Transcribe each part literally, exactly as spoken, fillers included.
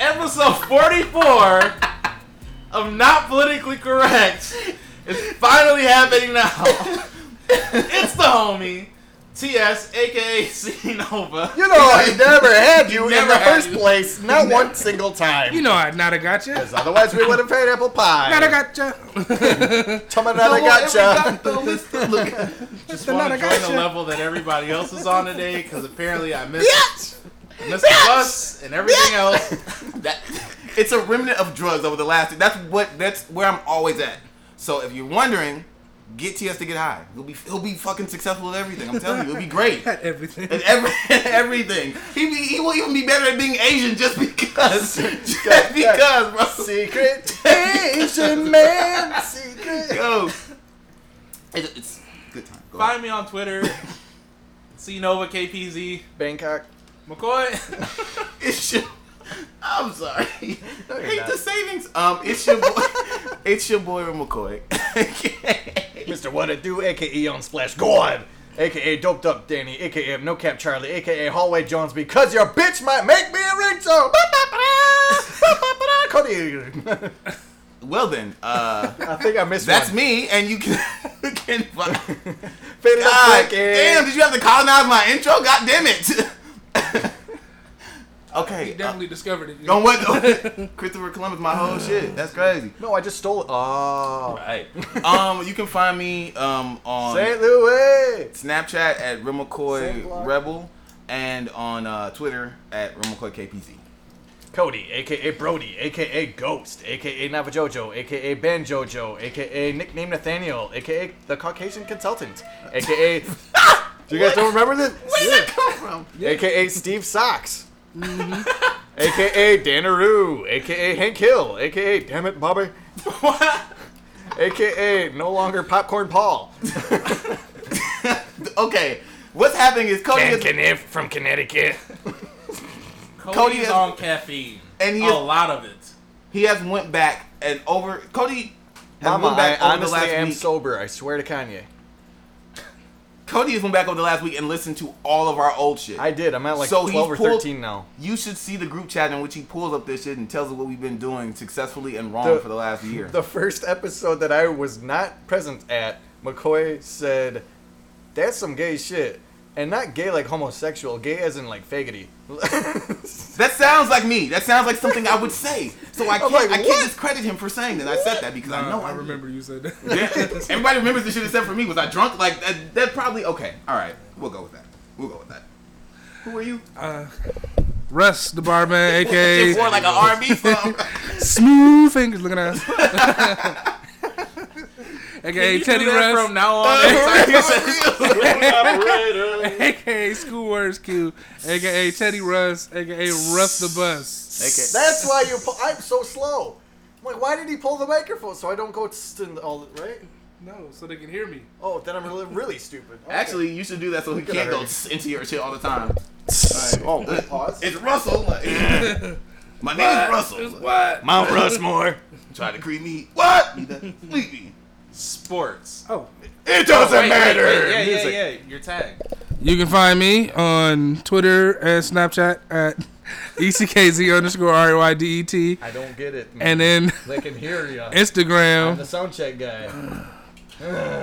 Episode forty-four of Not Politically Correct is finally happening now. It's the homie, T S, a k a. C. Nova. You know I never had you never in the first you. place, not never. one single time. You know I'd not have got you. Because otherwise we would have had apple pie. Not a gotcha. Tell me not a gotcha. Just want to join the level that everybody else is on today, because apparently I missed it. Mister Bus and everything else. that, it's a remnant of drugs over the last. That's what. That's where I'm always at. So if you're wondering, get T S to get high. He'll be he'll be fucking successful at everything. I'm telling you, he'll be great at everything. At every at everything. He be, he will even be better at being Asian just because. Just because, bro. Secret Asian man. Secret. Yo, it, it's good time. Go Find ahead. me on Twitter. C Nova K P Z Bangkok. McCoy, it's your. I'm sorry. No, hate not. The savings. Um, it's your boy. It's your boy McCoy, Mister What It Do, aka on Splash God, aka Doped Up Danny, aka No Cap Charlie, aka Hallway Jones. Because your bitch might make me a ringtone. Cody. Well then, uh, I think I missed. That's one. me, and you can. You can God damn! Did you have to colonize my intro? God damn it! Okay, he definitely uh, discovered it. Don't what? Christopher Columbus, my whole shit. That's crazy. No, I just stole it. Oh, right. Um, you can find me um on Saint Louis Snapchat at RemMcCoy Rebel and on uh, Twitter at RemMcCoy K P Z. Cody, aka Brody, aka Ghost, aka Navajojo, aka Benjojo, aka nickname Nathaniel, aka The Caucasian Consultant, aka. Do you guys what? don't remember this? Where did yeah. that come from? Yeah. A K A. Steve Sox. Mm-hmm. A K A. Danaroo. A K A. Hank Hill. A K A. Damn it, Bobby. What? A K A. No Longer Popcorn Paul. Okay. What's happening is Cody is... Can- from Connecticut. Cody's Cody is on caffeine. And he has, a lot of it. He has went back and over... Cody has Mama, went back I over honestly the last am week. sober. I swear to Kanye. Cody has went back over the last week and listened to all of our old shit. I did. I'm at like so twelve or pulled, thirteen now. You should see the group chat in which he pulls up this shit and tells us what we've been doing successfully and wrong the, for the last year. The first episode that I was not present at, McCoy said, "That's some gay shit." And not gay like homosexual, gay as in like faggoty. That sounds like me. That sounds like something I would say. So I can't, like, I can't discredit him for saying that. I said that because no, I know I, I remember you said that. Yeah. Everybody remembers the shit except for me. Was I drunk? Like, that, that probably, okay. All right. We'll go with that. We'll go with that. Who are you? Uh, Russ the barman, a k a. Just wore like an R and B song. Smooth Fingers, looking at us. A K A Teddy Russ. From now on, A K A School Words Q, A K A Teddy Russ, A K A Russ the Bus. That's why you. Pu- I'm so slow. I'm like, why did he pull the microphone so I don't go st- all right? No, so they can hear me. Oh, then I'm really, really stupid. Okay. Actually, you should do that so he can't go into your shit all the time. All right. Oh, pause. It's Russell. My name is Russell. What? Mount Rushmore. Try to creep me. What? Sleepy. Sports. Oh, it doesn't oh, wait, matter. Wait, wait, yeah, Music. yeah, yeah. Your tag. You can find me on Twitter and Snapchat at E C K Z underscore R A Y D E T. I don't get it. Man. And then they can hear you. Instagram. I'm the sound check guy.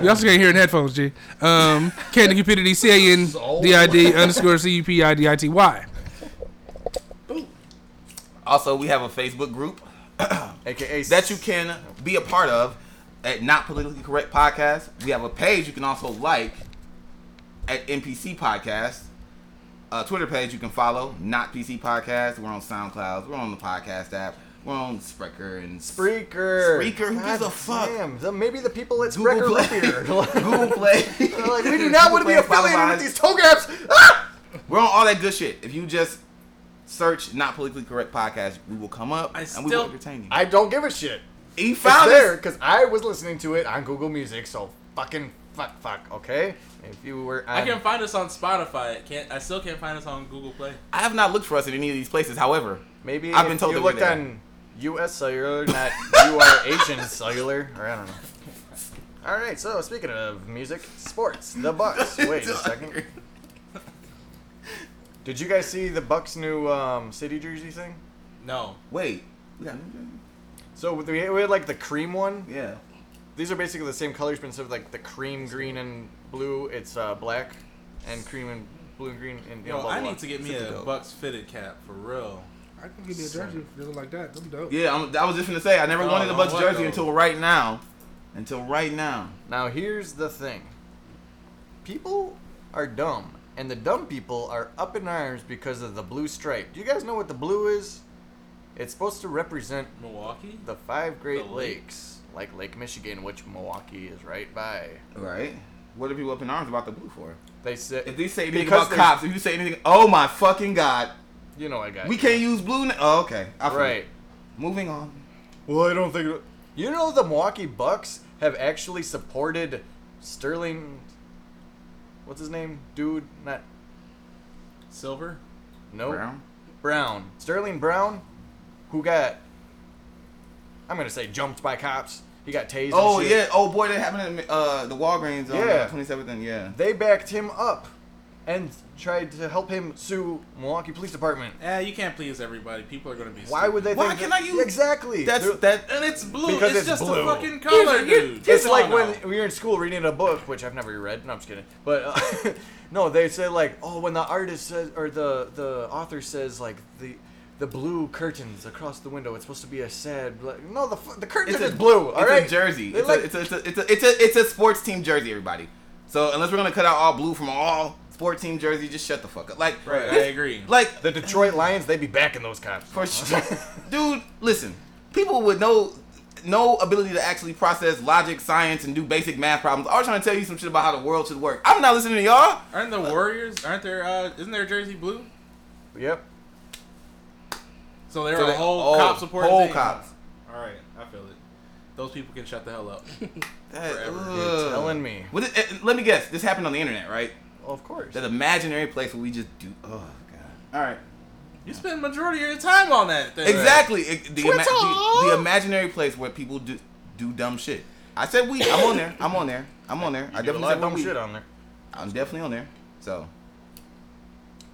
You also can't hear in headphones, G. Um, Candy Cupidity, C A N D I D underscore C U P I D I T Y. Also, we have a Facebook group, aka that you can be a part of. At Not Politically Correct Podcast. We have a page you can also like at N P C Podcast. A Twitter page you can follow, Not P C Podcast. We're on SoundCloud. We're on the podcast app. We're on Spreaker and... Spreaker. Spreaker. Who gives a fuck? Damn. Maybe the people at Spreaker live here. Google Play. They're like, we do not Google want to Play be affiliated with these toe gaps. Ah! We're on all that good shit. If you just search Not Politically Correct Podcast, we will come up I and still, we will entertain you. I don't give a shit. He found it's there because I was listening to it on Google Music, so fucking fuck, fuck, okay? If you were, on... I can find us on Spotify. Can't I still can't find us on Google Play? I have not looked for us in any of these places. However, maybe I've been told you that looked on U S Cellular, not you are Asian Cellular, or I don't know. All right, so speaking of music, sports, the Bucks. Wait a second. Did you guys see the Bucks' new um, city jersey thing? No. Wait. Yeah. So with the, we had like the cream one. Yeah. These are basically the same colors, but instead of like the cream, green, and blue, it's uh, black and cream and blue and green and. You know, Yo, I need to get me a dope. Bucks fitted cap for real. I can give you a jersey if you look like that. Them dope. Yeah, I'm, I was just gonna say I never no, wanted a Bucks jersey though. until right now. Until right now. Now here's the thing. People are dumb, and the dumb people are up in arms because of the blue stripe. Do you guys know what the blue is? It's supposed to represent Milwaukee, the five Great the Lake. Lakes. Like Lake Michigan, which Milwaukee is right by. Right. What are people up in arms about the blue for? They said if they say anything about cops, if you say anything, oh my fucking god, you know I got. We you. can't use blue. Na- oh, okay. I right. Moving on. Well, I don't think it- you know the Milwaukee Bucks have actually supported Sterling. What's his name, dude? Not Silver. No. Nope. Brown. Brown. Sterling Brown, who got. I'm going to say jumped by cops. He got tased Oh, and shit. yeah. Oh, boy, that happened at uh, the Walgreens on yeah. twenty-seventh and yeah. They backed him up and tried to help him sue Milwaukee Police Department. Eh, you can't please everybody. People are going to be Why stupid. would they Why think... Why can that, I use... Exactly. That's, that, and it's blue. Because it's, it's just blue. a fucking color, dude. You're, you're, it's like out. when we were in school reading a book, which I've never read. No, I'm just kidding. But, uh, no, they say, like, oh, when the artist says, or the, the author says, like, the... The blue curtains across the window. It's supposed to be a sad. Bla- no, the the curtains is blue. All it's right, a jersey. It's, like- a, it's, a, it's a it's a it's a it's a sports team jersey. Everybody. So unless we're gonna cut out all blue from all sports team jersey, just shut the fuck up. Like, right, I agree. Like the Detroit Lions, they be backing those cops for sure. Dude, listen. People with no no ability to actually process logic, science, and do basic math problems are trying to tell you some shit about how the world should work. I'm not listening to y'all. Aren't the Warriors? Aren't there? Uh, isn't their jersey blue? Yep. So they're so a whole oh, cop supporting whole thing. cops. All right, I feel it. Those people can shut the hell up. that, You're telling me. What is, uh, let me guess. This happened on the internet, right? Well, of course. That imaginary place where we just do. Oh god. All right. You spend the majority of your time on that thing. Exactly. Right? It, the, ima- the, the imaginary place where people do do dumb shit. I said we. I'm on there. I'm on there. I'm on there. You I definitely do a lot said dumb we. shit on there. I'm definitely on there. So.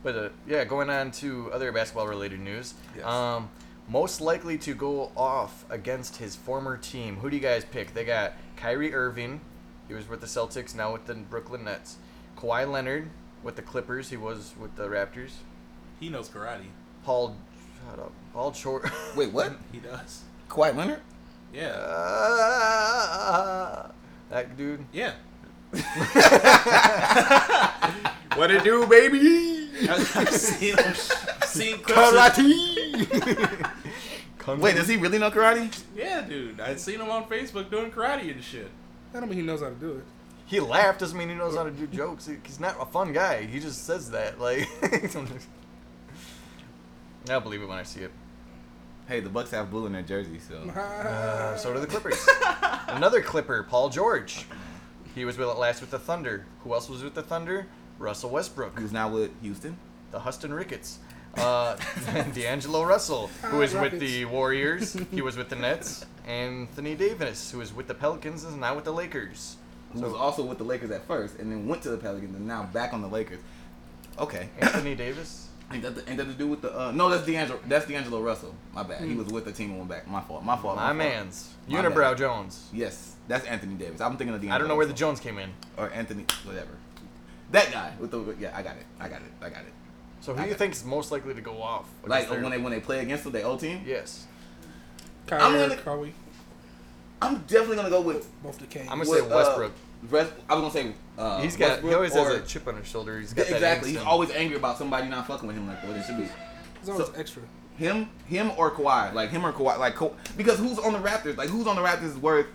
But, uh, yeah, going on to other basketball-related news. Yes. Um, most likely to go off against his former team. Who do you guys pick? They got Kyrie Irving. He was with the Celtics, now with the Brooklyn Nets. Kawhi Leonard with the Clippers. He was with the Raptors. He knows karate. Paul... Shut up. Paul George... Wait, what? He does. Kawhi Leonard? Yeah. Uh, that dude? Yeah. What it do, baby? I've seen, I've seen karate. Wait, does he really know karate? Yeah, dude. I've seen him on Facebook doing karate and shit. I don't mean he knows how to do it. He laughed doesn't mean he knows how to do jokes. He's not a fun guy. He just says that. Like, I'll believe it when I see it. Hey, the Bucks have blue in their jersey, so uh, so do the Clippers. Another Clipper, Paul George. He was with last with the Thunder. Who else was with the Thunder? Russell Westbrook. Who's now with Houston. The Huston Ricketts. Uh, D'Angelo Russell, who is with the Warriors. He was with the Nets. Anthony Davis, who is with the Pelicans and now with the Lakers. Who so, was also with the Lakers at first and then went to the Pelicans and now back on the Lakers. Okay. Anthony Davis? Ain't that, the, ain't that to do with the... Uh, no, that's D'Angelo, that's D'Angelo Russell. My bad. Mm. He was with the team and went back. My fault. My fault. My, my fault. man's. My Unibrow bad. Jones. Yes. That's Anthony Davis. I'm thinking of D'Angelo I don't know where Russell. the Jones came in. Or Anthony... Whatever. That guy with the yeah, I got it, I got it, I got it. So who do you think is most likely to go off? Like when they when they play against their old team? Yes. Kyrie, I'm gonna, Kyrie. I'm definitely gonna go with both the Kings. I'm gonna say Westbrook. Uh, West, I was gonna say uh, he's got Westbrook he always or, has a chip on his shoulder. He's got exactly. That he's always angry about somebody not fucking with him like the way they should be. He's always so, extra. Him, him or Kawhi, like him or Kawhi, like Ka- because who's on the Raptors? Like who's on the Raptors is worth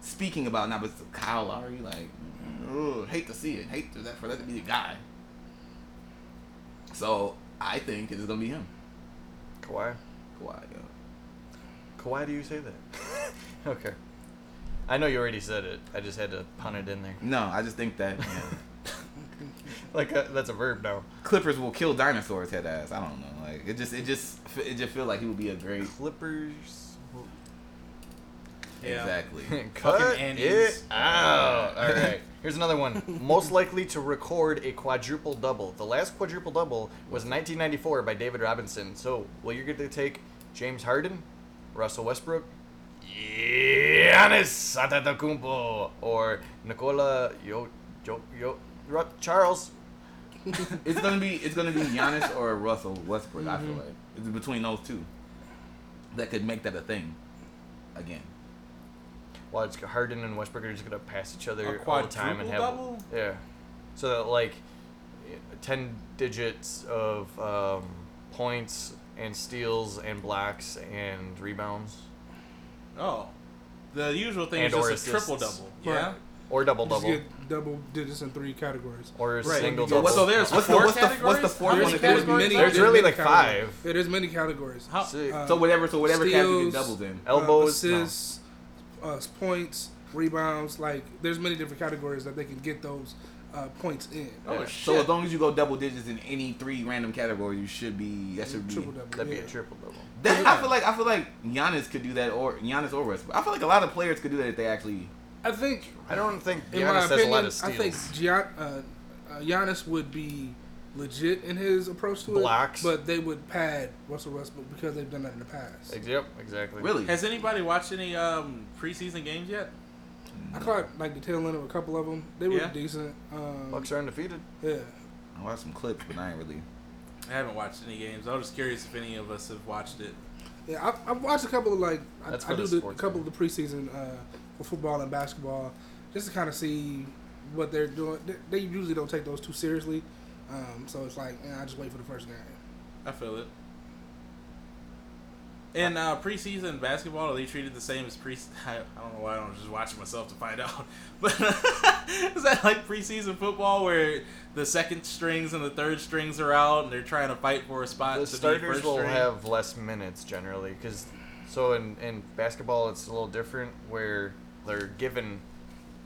speaking about now, but it's Kyle Lowry, like. Ooh, hate to see it. Hate to that for that to be the guy. So I think it's gonna be him. Kawhi. Kawhi. Yeah. Kawhi, do you say that? Okay. I know you already said it. I just had to pun it in there. No, I just think that. Yeah. Like a, that's a verb now. Clippers will kill dinosaurs. Head ass. I don't know. Like it just, it just, it just feel like he would be a great Clippers. Yeah. Exactly. Cut it out. All right. Here's another one. Most likely to record a quadruple double. The last quadruple double was nineteen ninety-four by David Robinson. So, well, you're going to take James Harden, Russell Westbrook, Giannis Antetokounmpo, or Nikola Yo Yo Yo Ru- Charles. It's gonna be it's gonna be Giannis or Russell Westbrook. Mm-hmm. I feel like it's between those two that could make that a thing again. Well, it's Harden and Westbrook are just gonna pass each other all the time and have double? Yeah, so that like ten digits of um, points and steals and blocks and rebounds. Oh, the usual thing and is just a triple double. Yeah. Right. Or double double. You get double digits in three categories. Or a right. single double. So there's what's four the, what's categories? The, what's the fourth one? There's, many, there's really like categories. Five. Yeah, there's many categories. How, uh, so whatever, so whatever category doubles in. Elbows, uh, assists, no. uh, points, rebounds. Like there's many different categories that they can get those uh, points in. Oh yeah. Shit! So as long as you go double digits in any three random categories, you should be. That should be. Triple double. That'd yeah. be a triple double. That, yeah. I feel like I feel like Giannis could do that, or Giannis or Russ. I feel like a lot of players could do that if they actually. I think I don't think Giannis has a lot of steals. I think Gian, uh, uh, Giannis would be legit in his approach to Blocks. It. But they would pad Russell Westbrook because they've done that in the past. Yep, exactly. Really? Has anybody watched any um, preseason games yet? No. I caught like the tail end of a couple of them. They were yeah. decent. Um, Bucks are undefeated. Yeah. I watched some clips, but I ain't really. I haven't watched any games. I was just curious if any of us have watched it. Yeah, I've, I've watched a couple of like I, I do the, a couple game. Of the preseason. Uh, football and basketball, just to kind of see what they're doing. They usually don't take those too seriously, um, so it's like eh, I just wait for the first game. I feel it. And uh, preseason basketball, are they treated the same as pre? I, I don't know why I don't just watch myself to find out. But is that like preseason football where the second strings and the third strings are out and they're trying to fight for a spot? The to starters be first will string? Have less minutes generally because so in in basketball it's a little different where. They're given,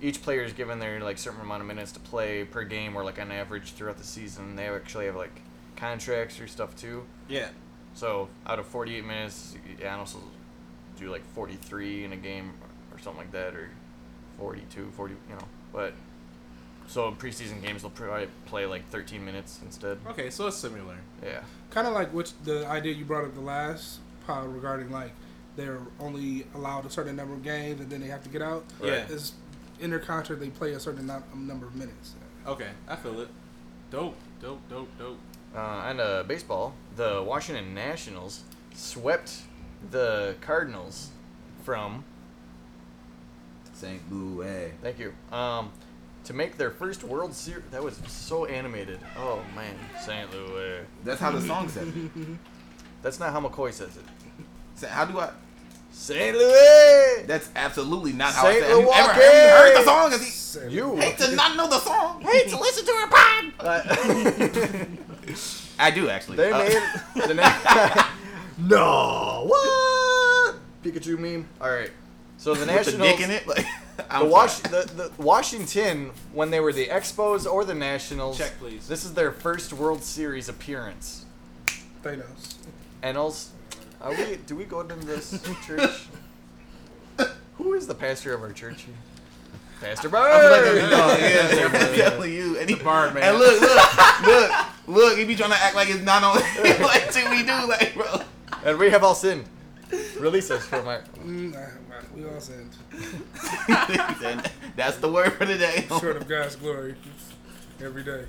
each player is given their like certain amount of minutes to play per game, or like on average throughout the season. They actually have like contracts or stuff too. Yeah. So out of forty-eight minutes, Giannis will do like forty-three in a game or something like that, or forty-two, forty, you know. But so in preseason games, they'll probably play like thirteen minutes instead. Okay, so it's similar. Yeah. Kind of like what the idea you brought up the last pod regarding like. They're only allowed a certain number of games, and then they have to get out. Yeah. It's in their contract, they play a certain number of minutes. Okay, I feel it. Dope, dope, dope, dope. Uh, and uh, baseball, the Washington Nationals swept the Cardinals from Saint Louis. Thank you. Um, to make their first World Series. That was so animated. Oh man, Saint Louis. That's how the song says it. That's not how McCoy says it. How do I? Saint Louis. That's absolutely not how Saint I said. Have you ever heard, heard the song? He, you hate to not know the song. Hate to listen to it, Bob. Uh, I do actually. They uh, made the na- no what Pikachu meme. All right. So the Nationals. With the dick in it. Like, the, Was- the, the Washington, when they were the Expos or the Nationals. Check please. This is their first World Series appearance. Thanos. And also. Are we, do we go to this church? Who is the pastor of our church here? Pastor Bird! Like, no, yeah, definitely, definitely you. And the Bird, man. And look, look, look, look, you be trying to act like it's not on. Like, see, we do, like, bro. And we have all sinned. Release us from our. Mm, we all sinned. That's the word for today. Short of God's glory. Every day.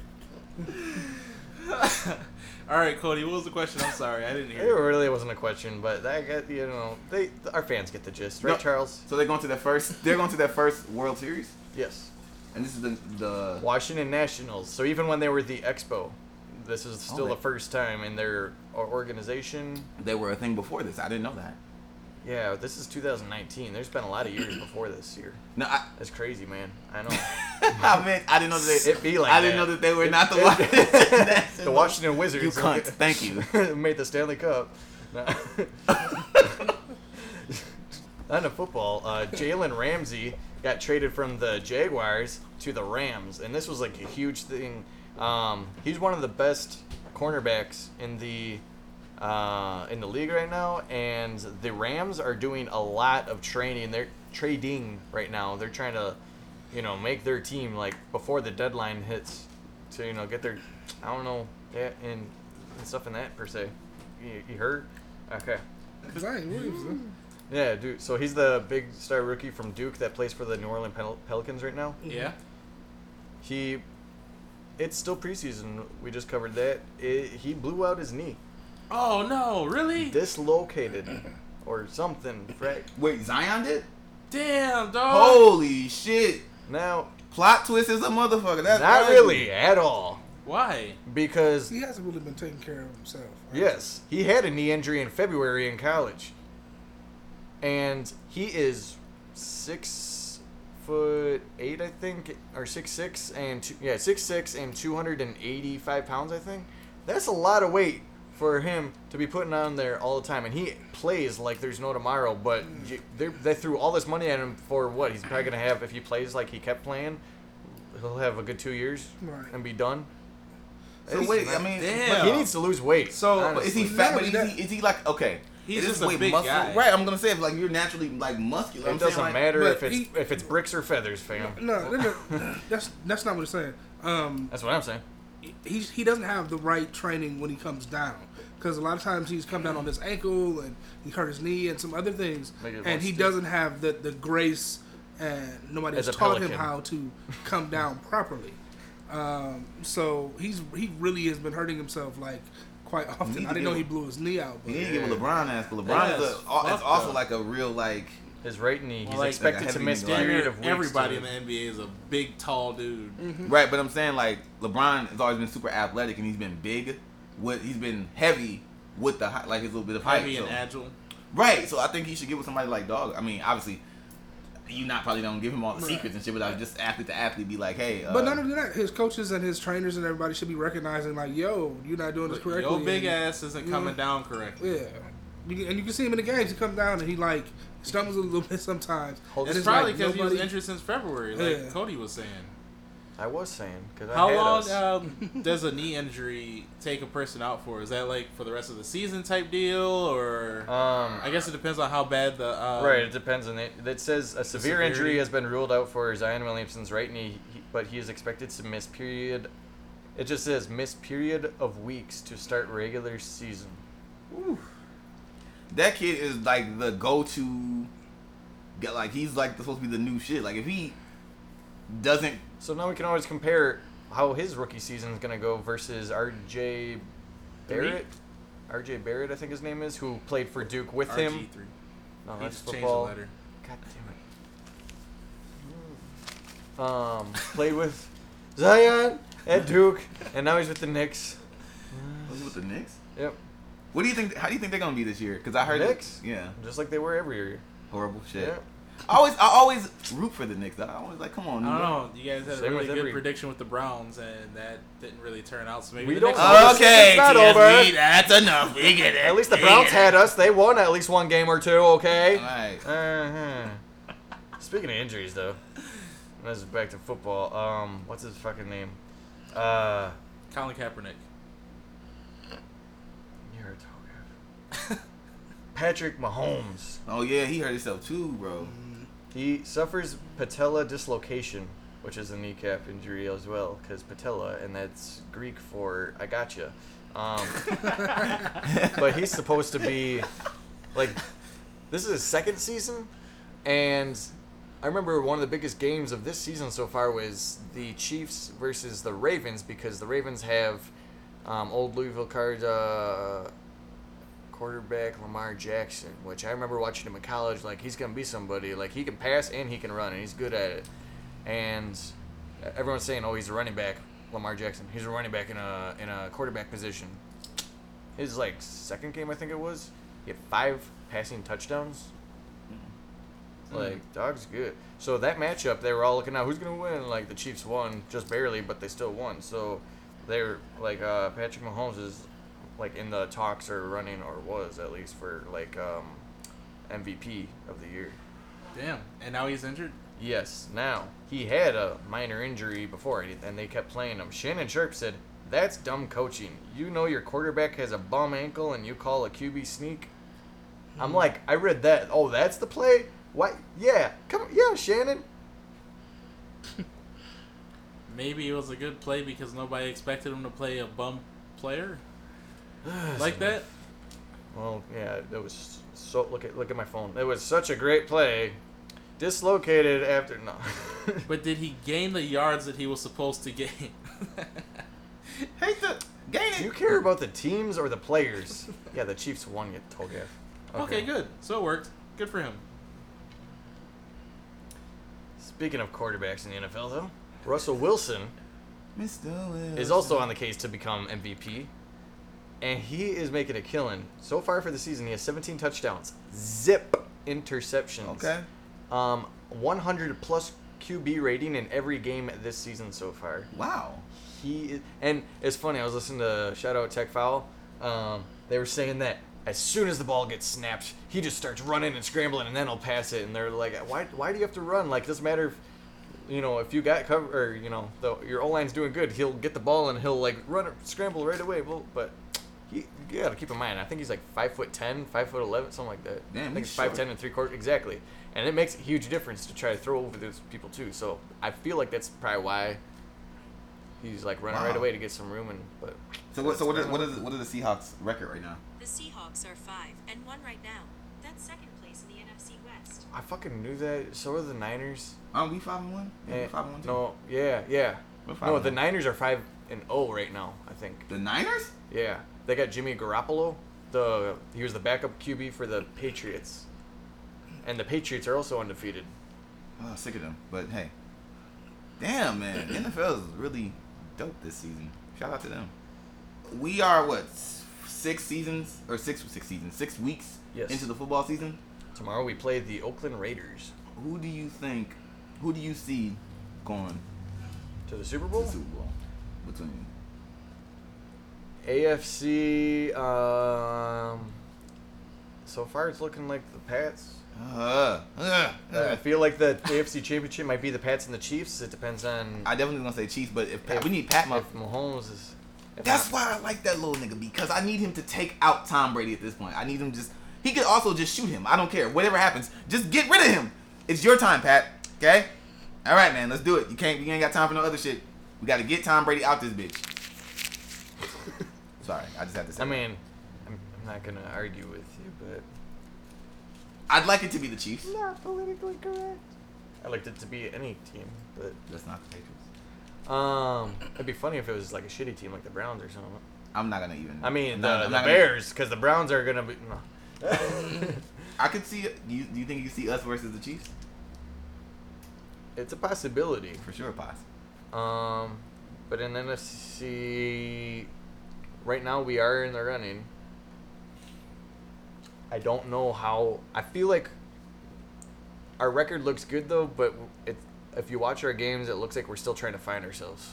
All right, Cody, what was the question? I'm sorry, I didn't hear it. It really wasn't a question, but I got, you know, they our fans get the gist, right, no. Charles? So they're going to their first they're going to their first World Series? Yes. And this is the, the Washington Nationals. So even when they were the Expo, this is still oh, they, the first time in their organization. They were a thing before this. I didn't know that. Yeah, this is two thousand nineteen. There's been a lot of years before this year. No, I, that's crazy, man. I know. I mean, I didn't know that they. It be like I that. Didn't know that they were it, not the it, Washington. The Washington Wizards. You cunt. Thank you. Made the Stanley Cup. Not in football. Uh, Jalen Ramsey got traded from the Jaguars to the Rams, and this was like a huge thing. Um, he's one of the best cornerbacks in the. Uh, in the league right now, and the Rams are doing a lot of training. They're trading right now. They're trying to, you know, make their team like before the deadline hits to, you know, get their, I don't know, yeah, and, and stuff in that per se. You, you heard? Okay. Zion Williamson. Yeah, dude. So he's the big star rookie from Duke that plays for the New Orleans Pel- Pelicans right now. Yeah. He, it's still preseason. We just covered that. It, he blew out his knee. Oh no! Really? Dislocated or something. Right? Wait, Zion did? Damn, dog. Holy shit! Now, plot twist is a motherfucker. That's not crazy. Really at all. Why? Because he hasn't really been taking care of himself. Right? Yes, he had a knee injury in February in college. And he is six foot eight, I think, or six six and two, yeah, six six and two hundred and eighty five pounds, I think. That's a lot of weight for him to be putting on there all the time, and he plays like there's no tomorrow. But they threw all this money at him for what? He's probably gonna have, if he plays like he kept playing, he'll have a good two years right. and be done. So it's, wait, I mean, damn. He needs to lose weight. So honestly. Is he fat? But is he, is he like okay? He's just a big muscle. Guy. Right, I'm gonna say if like you're naturally like muscular. It I'm doesn't saying, like, matter if it's he, if it's bricks or feathers, fam. No, no, no that's that's not what it's saying. Um, that's what I'm saying. He he doesn't have the right training when he comes down because a lot of times he's come down on his ankle and he hurt his knee and some other things, and he doesn't have the the grace and nobody has taught him how to come down properly. Um, so he's he really has been hurting himself like. Quite often, I didn't know he blew his knee out. But he didn't yeah. give a LeBron ass, but LeBron yeah, is, a, is also up. Like a real like his right knee. He's like, expected like to miss the period of weeks. Everybody in the N B A is a big, tall dude, mm-hmm. right? But I'm saying like LeBron has always been super athletic, and he's been big. With he's been heavy with the like his little bit of height, heavy so. And agile, right? So I think he should get with somebody like dog. I mean, obviously. You not probably don't give him all the right. secrets and shit, but I just athlete to athlete be like, hey. Uh, but not only that, his coaches and his trainers and everybody should be recognizing like, yo, you're not doing this correctly. Your big ass isn't mm-hmm. coming down correctly. Yeah, and you can see him in the games. He comes down and he like stumbles a little bit sometimes. And it's, it's probably because like, nobody... he was injured since February, like yeah. Cody was saying. I was saying because how long um, does a knee injury take a person out for? Is that like for the rest of the season type deal, or um, I guess it depends on how bad the um, right. It depends on it. It says a severe injury has been ruled out for Zion Williamson's right knee, but he is expected to miss period. It just says miss period of weeks to start regular season. Ooh. That kid is like the go-to. Like he's like supposed to be the new shit. Like if he doesn't. So now we can always compare how his rookie season is going to go versus R J Barrett. R J Barrett, I think his name is, who played for Duke with R G three. Him. No, that's football. The letter. God damn it. Um, played with Zion at Duke, and now he's with the Knicks. Was he with the Knicks? Yep. What do you think? How do you think they're going to be this year? Because I heard Knicks. That, yeah, just like they were every year. Horrible shit. Yep. I always, I always root for the Knicks. I always like, come on. I don't know. You guys had Same a really good every... prediction with the Browns, and that didn't really turn out. So maybe we the don't. Knicks okay, it's not T S B, over. That's enough. We get it. At least the we Browns had us. They won at least one game or two. Okay. All right. Uh-huh. Speaking of injuries, though, let's back to football. Um, what's his fucking name? Uh, Colin Kaepernick. You're a toga. Patrick Mahomes. Oh yeah, he hurt himself too, bro. He suffers patella dislocation, which is a kneecap injury as well, because patella, and that's Greek for I gotcha. Um, but he's supposed to be, like, this is his second season, and I remember one of the biggest games of this season so far was the Chiefs versus the Ravens, because the Ravens have um, old Louisville card... Uh, quarterback Lamar Jackson, which I remember watching him in college, like he's gonna be somebody, like he can pass and he can run and he's good at it, and everyone's saying, oh, he's a running back, Lamar Jackson, he's a running back in a in a quarterback position. His like second game, I think it was, he had five passing touchdowns. Mm-hmm. Like dog's good. So that matchup, they were all looking out who's gonna win, like the Chiefs won just barely, but they still won. So they're like uh, Patrick Mahomes is like in the talks or running, or was at least, for like um, M V P of the year. Damn. And now he's injured? Yes. Now, he had a minor injury before, and they kept playing him. Shannon Sharp said, that's dumb coaching. You know your quarterback has a bum ankle and you call a Q B sneak? Hmm. I'm like, I read that. Oh, that's the play? Why? Yeah. Come. Yeah, Shannon. Maybe it was a good play because nobody expected him to play a bum player like that. Well, yeah, that was so. Look at look at my phone. It was such a great play, dislocated after no. But did he gain the yards that he was supposed to gain? Hate the gain it. Do you care about the teams or the players? Yeah, the Chiefs won. Get told you. Okay, good. So it worked. Good for him. Speaking of quarterbacks in the N F L, though, Russell Wilson, Mister Wilson is also on the case to become M V P, and he is making a killing. So far for the season, he has seventeen touchdowns, zip interceptions, okay, um, one hundred plus Q B rating in every game this season so far. Wow. He is, and it's funny. I was listening to shout out Tech Foul. Um, they were saying that as soon as the ball gets snapped, he just starts running and scrambling, and then he'll pass it. And they're like, "Why? Why do you have to run? Like, it doesn't matter if, you know, if you got cover, or you know, the, your O line's doing good. He'll get the ball and he'll like run, scramble right away." Well, but he, you got to keep in mind, I think he's like five foot ten, five foot eleven, something like that. Damn, I think it's five ten and three quarters exactly. And it makes a huge difference to try to throw over those people too. So I feel like that's probably why he's like running wow. right away to get some room. And but so what? So what? Is, what is what is the Seahawks' record right now? The Seahawks are five and one right now. That's second place in the N F C West. I fucking knew that. So are the Niners. Aren't we five and one? Yeah, yeah, five and one too. No, yeah, yeah. No, the Niners are five and oh right now. I think the Niners. Yeah, they got Jimmy Garoppolo. The he was the backup Q B for the Patriots, and the Patriots are also undefeated. Oh, sick of them. But hey, damn man, the N F L is really dope this season. Shout out to them. We are what? Six seasons or six six seasons, six weeks yes. into the football season. Tomorrow we play the Oakland Raiders. Who do you think? Who do you see going to the Super Bowl? To the Super Bowl. Between A F C, um, so far it's looking like the Pats. Uh, uh, uh. Uh, I feel like the A F C Championship might be the Pats and the Chiefs. It depends on. I definitely gonna say Chiefs, but if Pat, if, we need Pat, if Mahomes is. That's why I like that little nigga, because I need him to take out Tom Brady at this point. I need him just... He could also just shoot him. I don't care. Whatever happens, just get rid of him. It's your time, Pat. Okay? All right, man. Let's do it. You can't... You ain't got time for no other shit. We got to get Tom Brady out this bitch. Sorry. I just have to say I that. mean, I'm, I'm not going to argue with you, but... I'd like it to be the Chiefs. Not politically correct. I'd like it to be any team, but... That's not the Patriots. Um, it'd be funny if it was like a shitty team like the Browns or something. I'm not gonna even. I mean the, the Bears, because the Browns are gonna be. No. I could see. Do you, do you think you see us versus the Chiefs? It's a possibility for sure, possible. Um, but in N F C, right now we are in the running. I don't know how. I feel like our record looks good though, but it's. If you watch our games, it looks like we're still trying to find ourselves,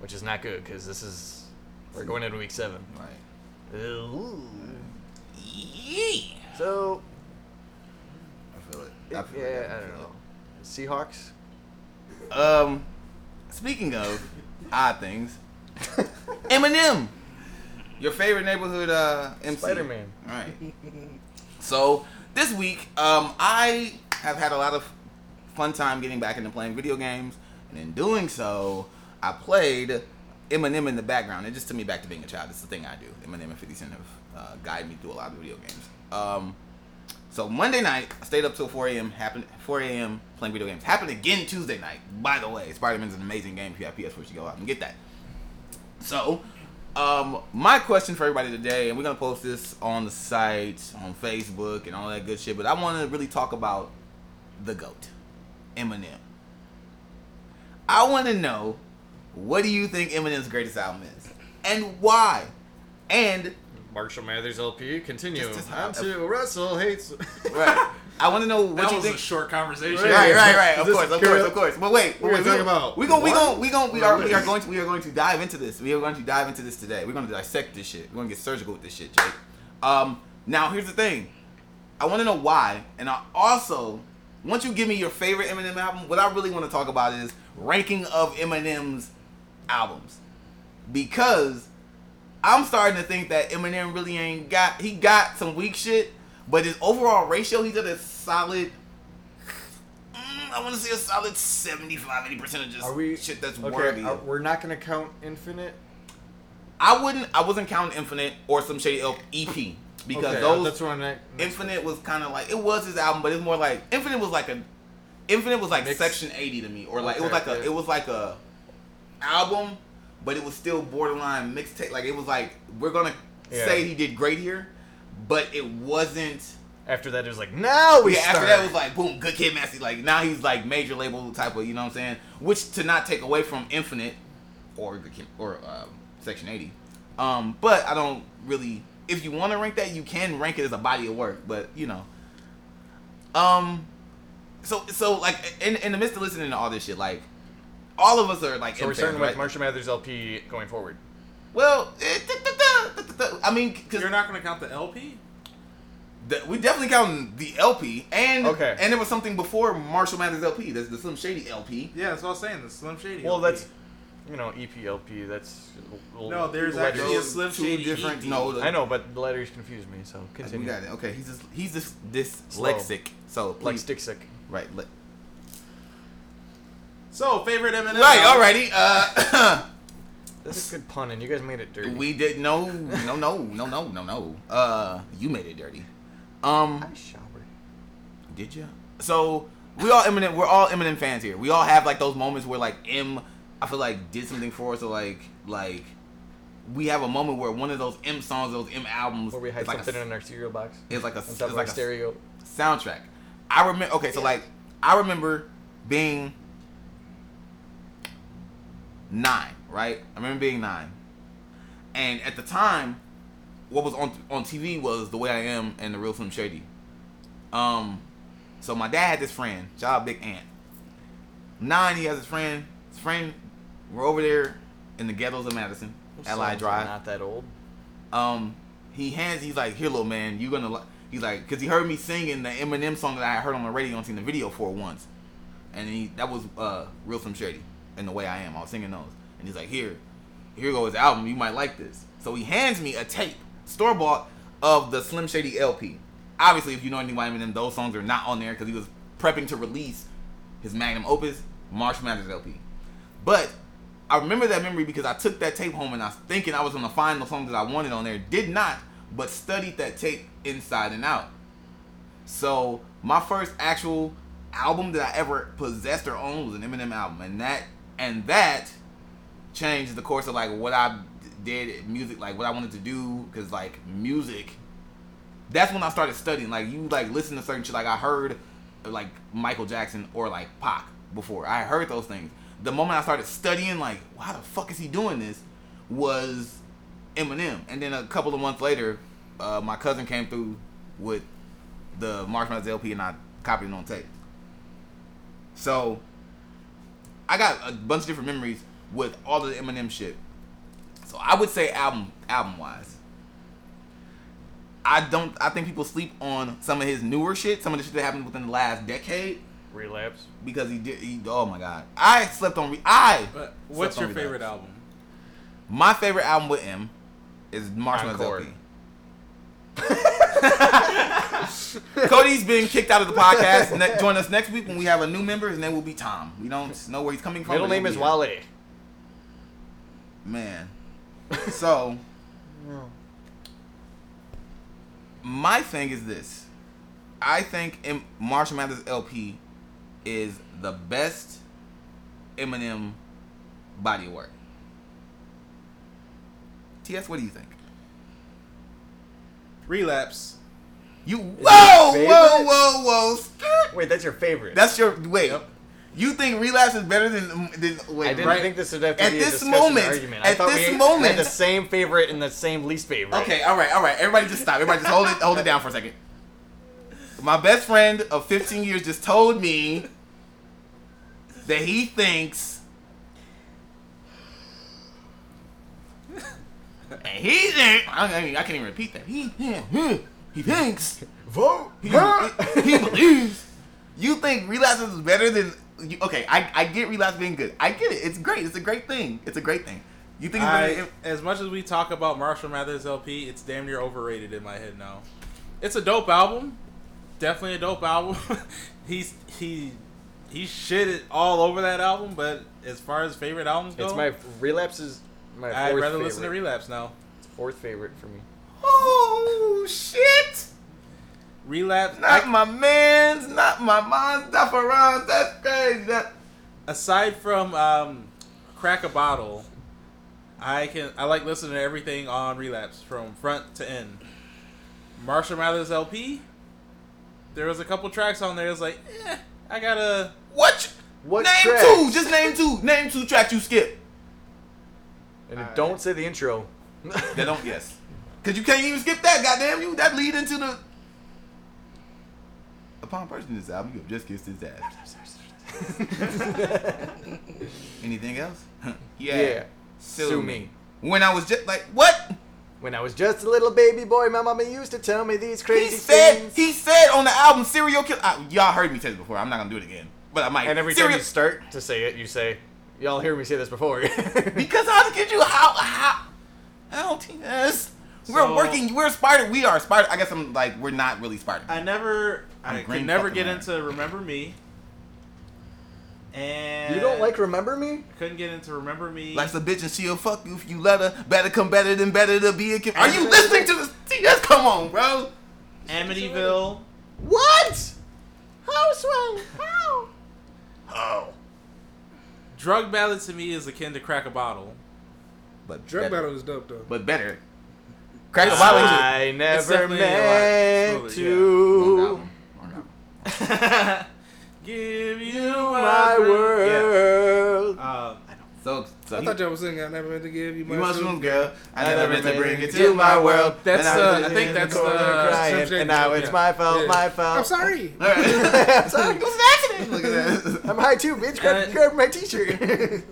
which is not good because this is we're going into week seven. Right. Ooh. Yeah. So. I feel it. I feel yeah, it. I, I don't know. It. Seahawks. Um, speaking of odd things, Eminem, your favorite neighborhood uh, M C. Spider-Man. All right. So this week, um, I have had a lot of. Fun time getting back into playing video games, and in doing so, I played Eminem in the background. It just took me back to being a child. It's the thing I do. Eminem and fifty Cent have uh, guided me through a lot of video games. Um, so Monday night, I stayed up till four a.m. Happened four a.m. playing video games. Happened again Tuesday night. By the way, Spider-Man's an amazing game. If you have P S four, you should go out and get that. So, um, my question for everybody today, and we're gonna post this on the site, on Facebook, and all that good shit. But I want to really talk about the GOAT. Eminem. I want to know, what do you think Eminem's greatest album is, and why? And Marshall Mathers L P. Continue. Just, just, on to uh, Russell hates. Right. I want to know what that you was think. A short conversation. Right, right, right. Of course, of course, of course. But wait, we're going to talk about. We going, we going, we going, we are, we are going to, we are going to dive into this. We are going to dive into this today. We're going to dissect this shit. We're going to get surgical with this shit, Jake. Um. Now here's the thing. I want to know why, and I also. Once you give me your favorite Eminem album, what I really want to talk about is ranking of Eminem's albums. Because I'm starting to think that Eminem really ain't got... He got some weak shit, but his overall ratio, he's at a solid I want to see a solid seventy-five, eighty percent of just are we, shit that's okay, worthy. Are, we're not going to count Infinite? I wouldn't. I wasn't counting Infinite or Some Shady Elf E P. Because okay, those... That's what I, Infinite was kind of like... It was his album, but it's more like... Infinite was like a... Infinite was like mixed. Section eighty to me. Or like... Okay, it was like okay. a... It was like a... album, but it was still borderline mixtape. Like, it was like... We're going to yeah. say he did great here, but it wasn't... After that, it was like, now we yeah, start. After that, it was like, boom, Good Kid, Massey. Like, now he's like major label type of... You know what I'm saying? Which, to not take away from Infinite or Good Kid... Or... Uh, Section eighty. Um, but I don't really... If you want to rank that, you can rank it as a body of work. But, you know. Um, So, so like, in, in the midst of listening to all this shit, like, all of us are, like... So we're starting with Marshall Mathers L P going forward. Well, I mean... You're not going to count the L P? We definitely count the L P. And okay. and there was something before Marshall Mathers L P. That's the Slim Shady L P. Yeah, that's what I was saying. The Slim Shady Well, that's... You know, E P L P. That's l- no. There's letters. Actually a Slim Shady different. No, I know, but the letters confuse me. So continue. I, we got it. Okay, he's just, he's just dyslexic. So dyslexic. Right. Le- so favorite M and M. Right. Alrighty. Uh, that's good punning. You guys made it dirty. We did. No. No. No. No. No. No. No. Uh, you made it dirty. Um. I showered. Did you? So we all Eminem. We're all Eminem fans here. We all have like those moments where like M. I feel like did something for us, or like like we have a moment where one of those M songs, those M albums, where we had something like a, in our cereal box. It's like a, it's like a stereo soundtrack. I remember. Okay, so yeah. like I remember being nine, right? I remember being nine, and at the time, what was on on T V was The Way I Am and The Real Slim Shady. Um, so my dad had this friend, shout out Big Ant. Nine, he has his friend. His friend. We're over there in the ghettos of Madison, well, Allied Drive. Not that old. Um, he hands. He's like, "Here, little man, you gonna." Li-. He's like, because he heard me singing the Eminem song that I heard on the radio and seen the video for once, and he that was uh, Real Slim Shady and The Way I Am. I was singing those, and he's like, "Here, here goes the album. You might like this." So he hands me a tape, store bought, of the Slim Shady L P. Obviously, if you know anything about Eminem, those songs are not on there because he was prepping to release his magnum opus, Marshall Mathers L P. But I remember that memory because I took that tape home and I was thinking I was going to find the song that I wanted on there. Did not, but studied that tape inside and out. So my first actual album that I ever possessed or owned was an Eminem album. And that and that changed the course of like what I did music, like what I wanted to do. Because like music, that's when I started studying. Like you like listen to certain shit. Like I heard like Michael Jackson or like Pac before. I heard those things. The moment I started studying, like, why the fuck is he doing this, was Eminem. And then a couple of months later, uh, my cousin came through with the Marshall Mathers L P, and I copied it on tape. So, I got a bunch of different memories with all of the Eminem shit. So, I would say album album-wise. I don't... I think people sleep on some of his newer shit, some of the shit that happened within the last decade. Relapse, because he did. He, oh my god, I slept on. Re- I. But what's your favorite relapse. album? My favorite album with M is Marshall Mathers L P. Cody's been kicked out of the podcast. Ne- join us next week when we have a new member. His name will be Tom. We don't know where he's coming from. Middle name is Wale. Him. Man, so no. My thing is this: I think M- Marshall Mathers L P is the best Eminem body of work. T S, what do you think? Relapse. You whoa whoa whoa whoa. Skirt. Wait, that's your favorite. That's your wait. Yep. You think Relapse is better than than? Wait, I didn't right? think this would have to at be a discussion moment, argument. I at this we moment, had the same favorite and the same least favorite. Okay, all right, all right. Everybody, just stop. Everybody, just hold it, hold it down for a second. My best friend of fifteen years just told me that he thinks, and he thinks, I mean, I can't even repeat that. He, he, he thinks, vote, he, he believes. You think Relapse is better than, you, okay, I, I get Relapse being good. I get it. It's great. It's a great thing. It's a great thing. You think it's better than, as much as we talk about Marshall Mathers L P, it's damn near overrated in my head now. It's a dope album. Definitely a dope album. He's he he shitted all over that album, but as far as favorite albums go, it's my Relapse is my fourth favorite. I'd rather listen to Relapse now. It's fourth favorite for me. Oh shit! Relapse, not I, my man's, not my mom's, not for Ron. That's crazy. That, aside from um, Crack a Bottle, I can I like listening to everything on Relapse from front to end. Marshall Mathers L P. There was a couple tracks on there. It's like, eh, I gotta what? What name tracks? two? Just name two. Name two tracks you skip. And right. Don't say the intro. They don't. Yes. Cause you can't even skip that. Goddamn you. That lead into the. Upon purchasing this album, you have just kissed his ass. Anything else? Huh. Yeah. yeah. Sue, Sue me. me. When I was just like what? When I was just a little baby boy, my mama used to tell me these crazy he said, things. He said on the album, serial killer. Uh, y'all heard me say this before. I'm not going to do it again. But I might. And every Serial- time you start to say it, you say, y'all heard me say this before. Because I'll get you out. How, how, T S. So, we're working. We're Spartan. We are Spartan. I guess I'm like, we're not really Spartan. I never, I'm I can never get man. into Remember Me. And you don't like Remember Me? I couldn't get into Remember Me. Life's a bitch and she'll fuck you if you let her. Better come better than better to be a kid. Are you listening to this? T S, come on, bro. Amityville. What? Housewell. How? Oh. Drug Ballad to me is akin to Crack a Bottle. But Drug better. Ballad is dope, though. But better. Crack a Bottle is I it. never meant to. Yeah. Give you my, my world. Yeah. Um, I know. So, so I he, thought y'all was singing. I never meant to give you my world. You mushroom girl. I, I never meant to bring it to my world. That's uh, I, I think that's the. Uh, and now it's yeah. my fault. Yeah. My fault. I'm sorry. All right. I'm sorry. It was an accident. Look at that. I'm high too, bitch. Grab, uh, grab my T-shirt.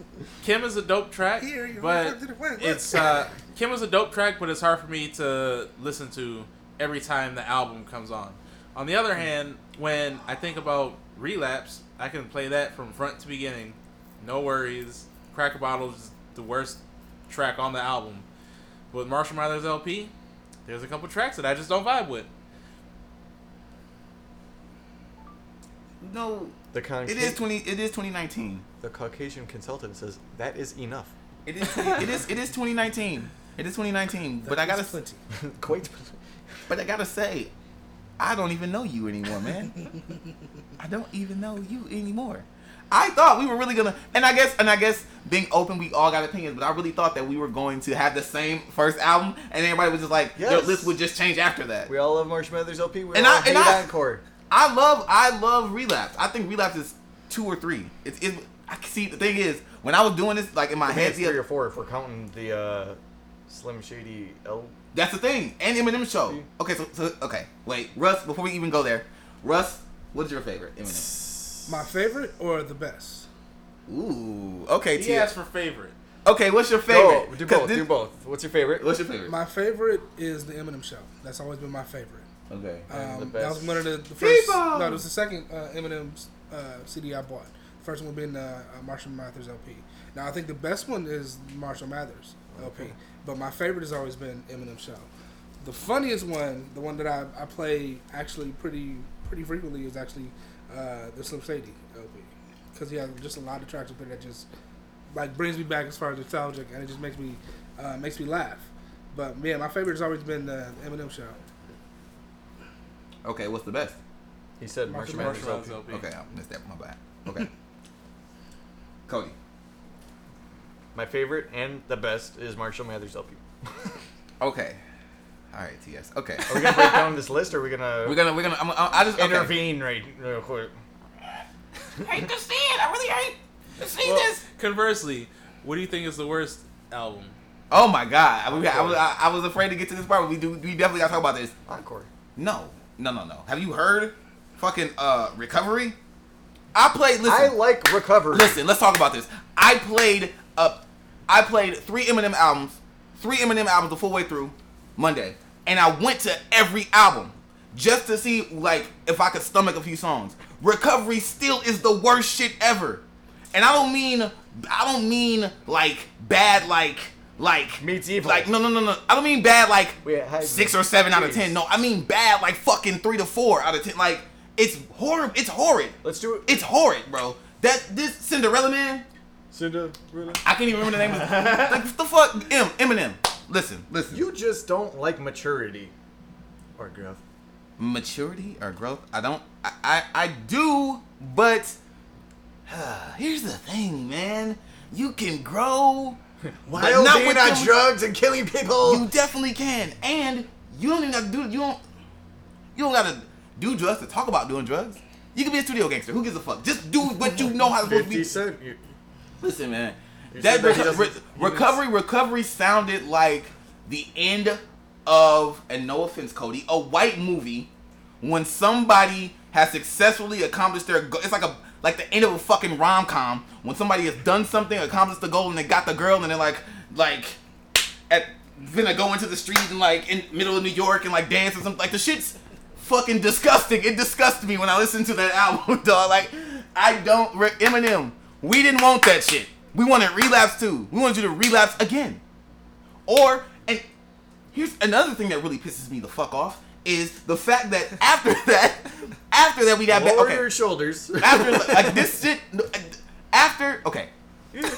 Kim is a dope track, Here, you but it's uh, Kim is a dope track, but it's hard for me to listen to every time the album comes on. On the other hand, when I think about Relapse, I can play that from front to beginning, no worries. Crack a Bottle is the worst track on the album. With Marshall Mathers L P, there's a couple tracks that I just don't vibe with. No, the con- it is twenty. It is twenty nineteen. The Caucasian Consultant says that is enough. It is. it is. It is twenty nineteen. It is twenty nineteen. That but I gotta plenty. Quite. But I gotta say, I don't even know you anymore, man. I don't even know you anymore. I thought we were really gonna, and I guess, and I guess, being open, we all got opinions. But I really thought that we were going to have the same first album, and everybody was just like, yes. "Their list would just change after that." We all love Marshall Mathers L P. We and all I, hate and I, Encore. I love, I love Relapse. I think Relapse is two or three. It's, it, I see. The thing is, when I was doing this, like in my head, three or four if we're counting the uh, Slim Shady L. That's the thing, and Eminem show. Okay, so, so okay, wait, Russ. Before we even go there, Russ, what's your favorite Eminem? My favorite or the best? Ooh, okay. He T S. asked for favorite. Okay, what's your favorite? Go, do both. This, do both. What's your favorite? What's your favorite? My favorite is the Eminem show. That's always been my favorite. Okay. Um, the best. That was one of the, the first. People! No, it was the second uh, Eminem's uh, C D I bought. First one being uh, Marshall Mathers L P. Now I think the best one is Marshall Mathers L P. Okay. But my favorite has always been Eminem Show. The funniest one, the one that I, I play actually pretty pretty frequently, is actually uh, the Slim Shady L P. Because he has just a lot of tracks up there that just like brings me back as far as nostalgic, and it just makes me uh, makes me laugh. But yeah, my favorite has always been the Eminem Show. Okay, what's the best? He said Marshall Mathers L P. L P. Okay, I missed that. My bad. Okay, Cody. My favorite and the best is Marshall Mathers L P. Okay, all right, T S. Okay, are we gonna break down this list, or are we gonna? We're gonna. We're gonna. I'm, I just intervene okay. right real quick. I hate to see it. I really hate to see well, this. Conversely, what do you think is the worst album? Oh my God, I, we, I, I, I was afraid to get to this part. But we do. We definitely gotta talk about this. Encore. No, no, no, no. Have you heard fucking uh, Recovery? I played. Listen, I like Recovery. Listen, let's talk about this. I played. Uh, I played three Eminem albums, three Eminem albums the full way through Monday, and I went to every album just to see like if I could stomach a few songs. Recovery still is the worst shit ever, and I don't mean I don't mean like bad like like meets evil like no no no no I don't mean bad like Wait, six or seven Jeez. out of ten. No, I mean bad like fucking three to four out of ten. Like It's horrible. It's horrid. Let's do it. It's horrid, bro. That this Cinderella Man. Cinderella. I can't even remember the name of it. Like what the fuck, M Eminem. Listen, listen. You just don't like maturity or growth. Maturity or growth? I don't. I I, I do, but uh, here's the thing, man. You can grow while not being on drugs and killing people. You definitely can, and you don't even have to do. You don't. You don't gotta do drugs to talk about doing drugs. You can be a studio gangster. Who gives a fuck? Just do what you know how to do. fifty Cent. Listen, man. You're that reco- re- recovery, recovery sounded like the end of, and no offense, Cody, a white movie when somebody has successfully accomplished their goal. It's like a like the end of a fucking rom com when somebody has done something, accomplished the goal, and they got the girl, and they're like, like, at gonna go into the street and like in middle of New York and like dance or something. Like the shit's fucking disgusting. It disgusts me when I listen to that album, dog. Like I don't re- Eminem. We didn't want that shit. We wanted relapse too. We wanted you to relapse again. Or, and here's another thing that really pisses me the fuck off is the fact that after that, after that we got back. Lower ba- okay. your shoulders. After like this shit. After okay.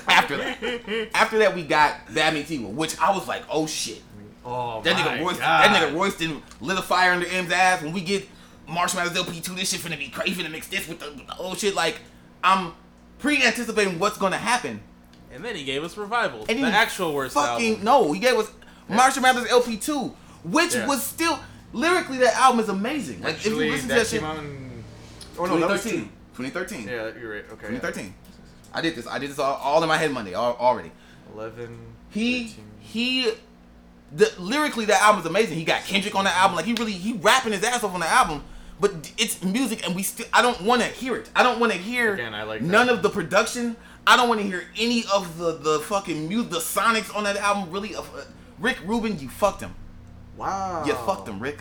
After that, after that we got Bad Meets Evil, which I was like, oh shit. Oh that my nigga Royce, God. That nigga Royce didn't lit a fire under M's ass. When we get Marshmallows L P two, this shit finna be crazy. Finna mix this with the, with the old shit. Like I'm pre-anticipating what's gonna happen, and then he gave us Revival, and the actual worst fucking album. No, he gave us Marshmallows L P two, which yeah. was still lyrically that album is amazing. Like actually, if you listen that to that shit, in, oh no, twenty thirteen. twenty thirteen. Yeah, you're right. Okay, twenty thirteen. Yeah. I did this. I did this all, all in my head Monday all, already. eleven. He thirteen. he, the lyrically that album is amazing. He got Kendrick on the album. Like he really he rapping his ass off on the album. But it's music, and we still. I don't want to hear it. I don't want to hear Again, I like none that. of the production. I don't want to hear any of the the fucking music. The sonics on that album really. Uh, Rick Rubin, you fucked him. Wow. You fucked him, Rick.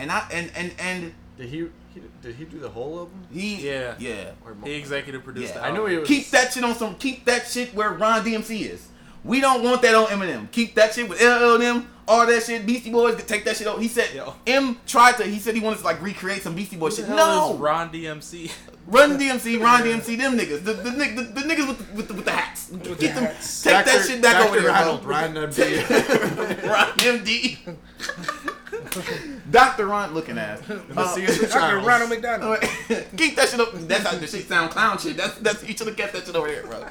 And I and and and. Did he, he did he do the whole album? He yeah yeah. He executive produced. Yeah. The album. I knew he was. Keep that shit on some. Keep that shit where Ron D M C is. We don't want that on Eminem. Keep that shit with L L M. All that shit, Beastie Boys, could take that shit out. He said, Yo. M tried to, he said he wanted to like recreate some Beastie Boys shit. No! Ron D M C. Run D M C, Ron D M C, them niggas. The, the, the, the niggas with the, with the, with the hats. With Get the them, hats. Take Doctor, that shit back Doctor over there. Ronald, Ron M D. Ron M D. Doctor Ron looking ass. Uh, Doctor Ronald McDonald. Keep that shit up. That's how the shit sound clown shit. That's, that's, you should have kept that shit over here, bro.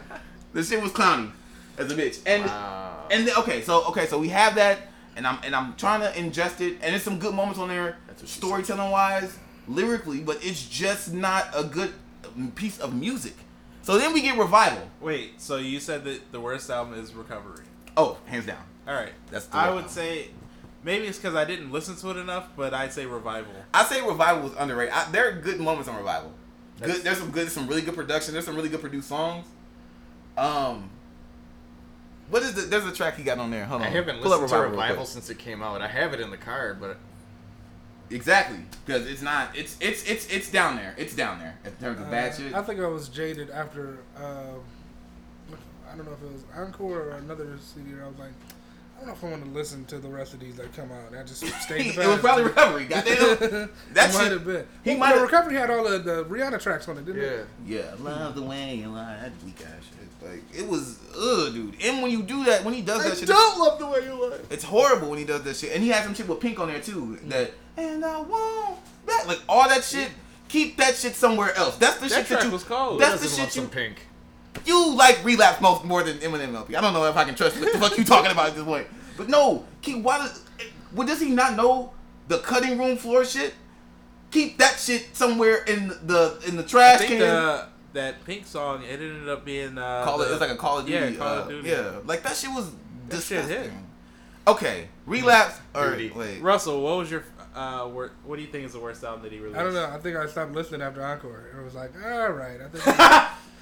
The shit was clowny as a bitch. And, wow. and the, okay, so, okay, so we have that. And I'm and I'm trying to ingest it, and there's some good moments on there, storytelling wise, lyrically, but it's just not a good piece of music. So then we get Revival. Wait, so you said that the worst album is Recovery? Oh, hands down. All right, that's. The I would album. say maybe it's because I didn't listen to it enough, but I'd say Revival. I say Revival was underrated. I, there are good moments on Revival. That's good. There's some good, some really good production. There's some really good produced songs. Um. What is the, there's a track he got on there. Hold on. I haven't Pull listened to Revival since it came out. I have it in the car, but exactly because it's not. It's it's it's it's down there. It's down there in terms of bad shit. I think I was jaded after. Uh, I don't know if it was Encore or another C D. Where I was like, I don't know if I want to listen to the rest of these that come out. And I just stayed. The it was probably Recovery. Goddamn. That might have been. He well, might. Have... Recovery had all the, the Rihanna tracks on it, didn't it? Yeah. Yeah. Love the way you lie. That weak ass shit. Like, it was, ugh, dude. And when you do that, when he does I that shit. I don't love the way you look. It's horrible when he does that shit. And he has some shit with Pink on there, too. That, and I want that. Like, all that shit. Keep that shit somewhere else. That's the that shit that you. Was cold. That's the shit want you. Some Pink. You like Relapse most more than Eminem L P. I don't know if I can trust what the fuck you talking about at this point. But no, keep, why does, well, does he not know the cutting room floor shit? Keep that shit somewhere in the, in the trash I think, can. Uh, That Pink song, it ended up being uh, Call it. It's like a Call of Duty. Yeah, Call uh, of Duty. Yeah, like that shit was disgusting. Shit hit. Okay, Relapse. Or, wait, Russell, what was your? Uh, wor- what do you think is the worst album that he released? I don't know. I think I stopped listening after Encore. It was like, all right. I think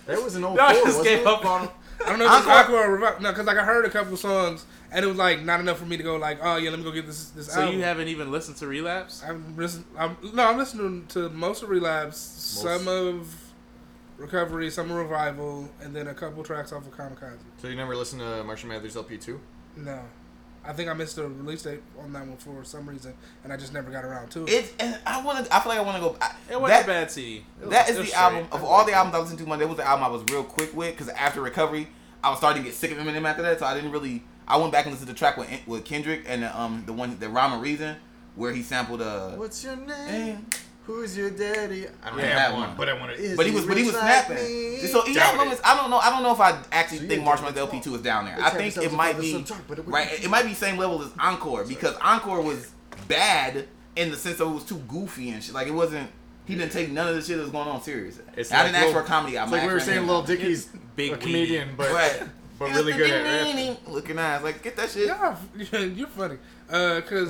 that was an old. No, I just gave it? up on him. I don't know if it was Encore or Revival. No, because like I heard a couple songs and it was like not enough for me to go like, oh yeah, let me go get this this so album. So you haven't even listened to Relapse? I'm listening. I'm, no, I'm listening to most of Relapse. Most. Some of. Recovery, Summer Revival, and then a couple tracks off of Kamikaze. So you never listened to Marshall Mathers L P two? No. I think I missed the release date on that one for some reason, and I just never got around to it. It's, and I want I feel like I want to go. I, it wasn't a bad C D. It that was, is the straight. album of all the albums I listened to. Monday was the album I was real quick with, because after Recovery, I was starting to get sick of Eminem after that, so I didn't really. I went back and listened to the track with with Kendrick and the, um the one the Rhyme or Reason where he sampled uh. What's your name? Who's your daddy? I don't yeah, have that one, one, but I wanted. Is but he was, but he was snapping. Like so he had moments. I don't know. I don't know if I actually so think Marshmello's like L P two is down there. I think it might be talk, it right. It, it might be same level as Encore, because Encore was bad in the sense that it was too goofy and shit. Like it wasn't. He didn't take none of the shit that was going on serious. It's I like didn't ask little, for a comedy. I'm like we were saying, Lil Dicky's big a comedian, but right. but really good at rapping. Looking eyes like get that shit. Yeah, you're funny. Uh, cause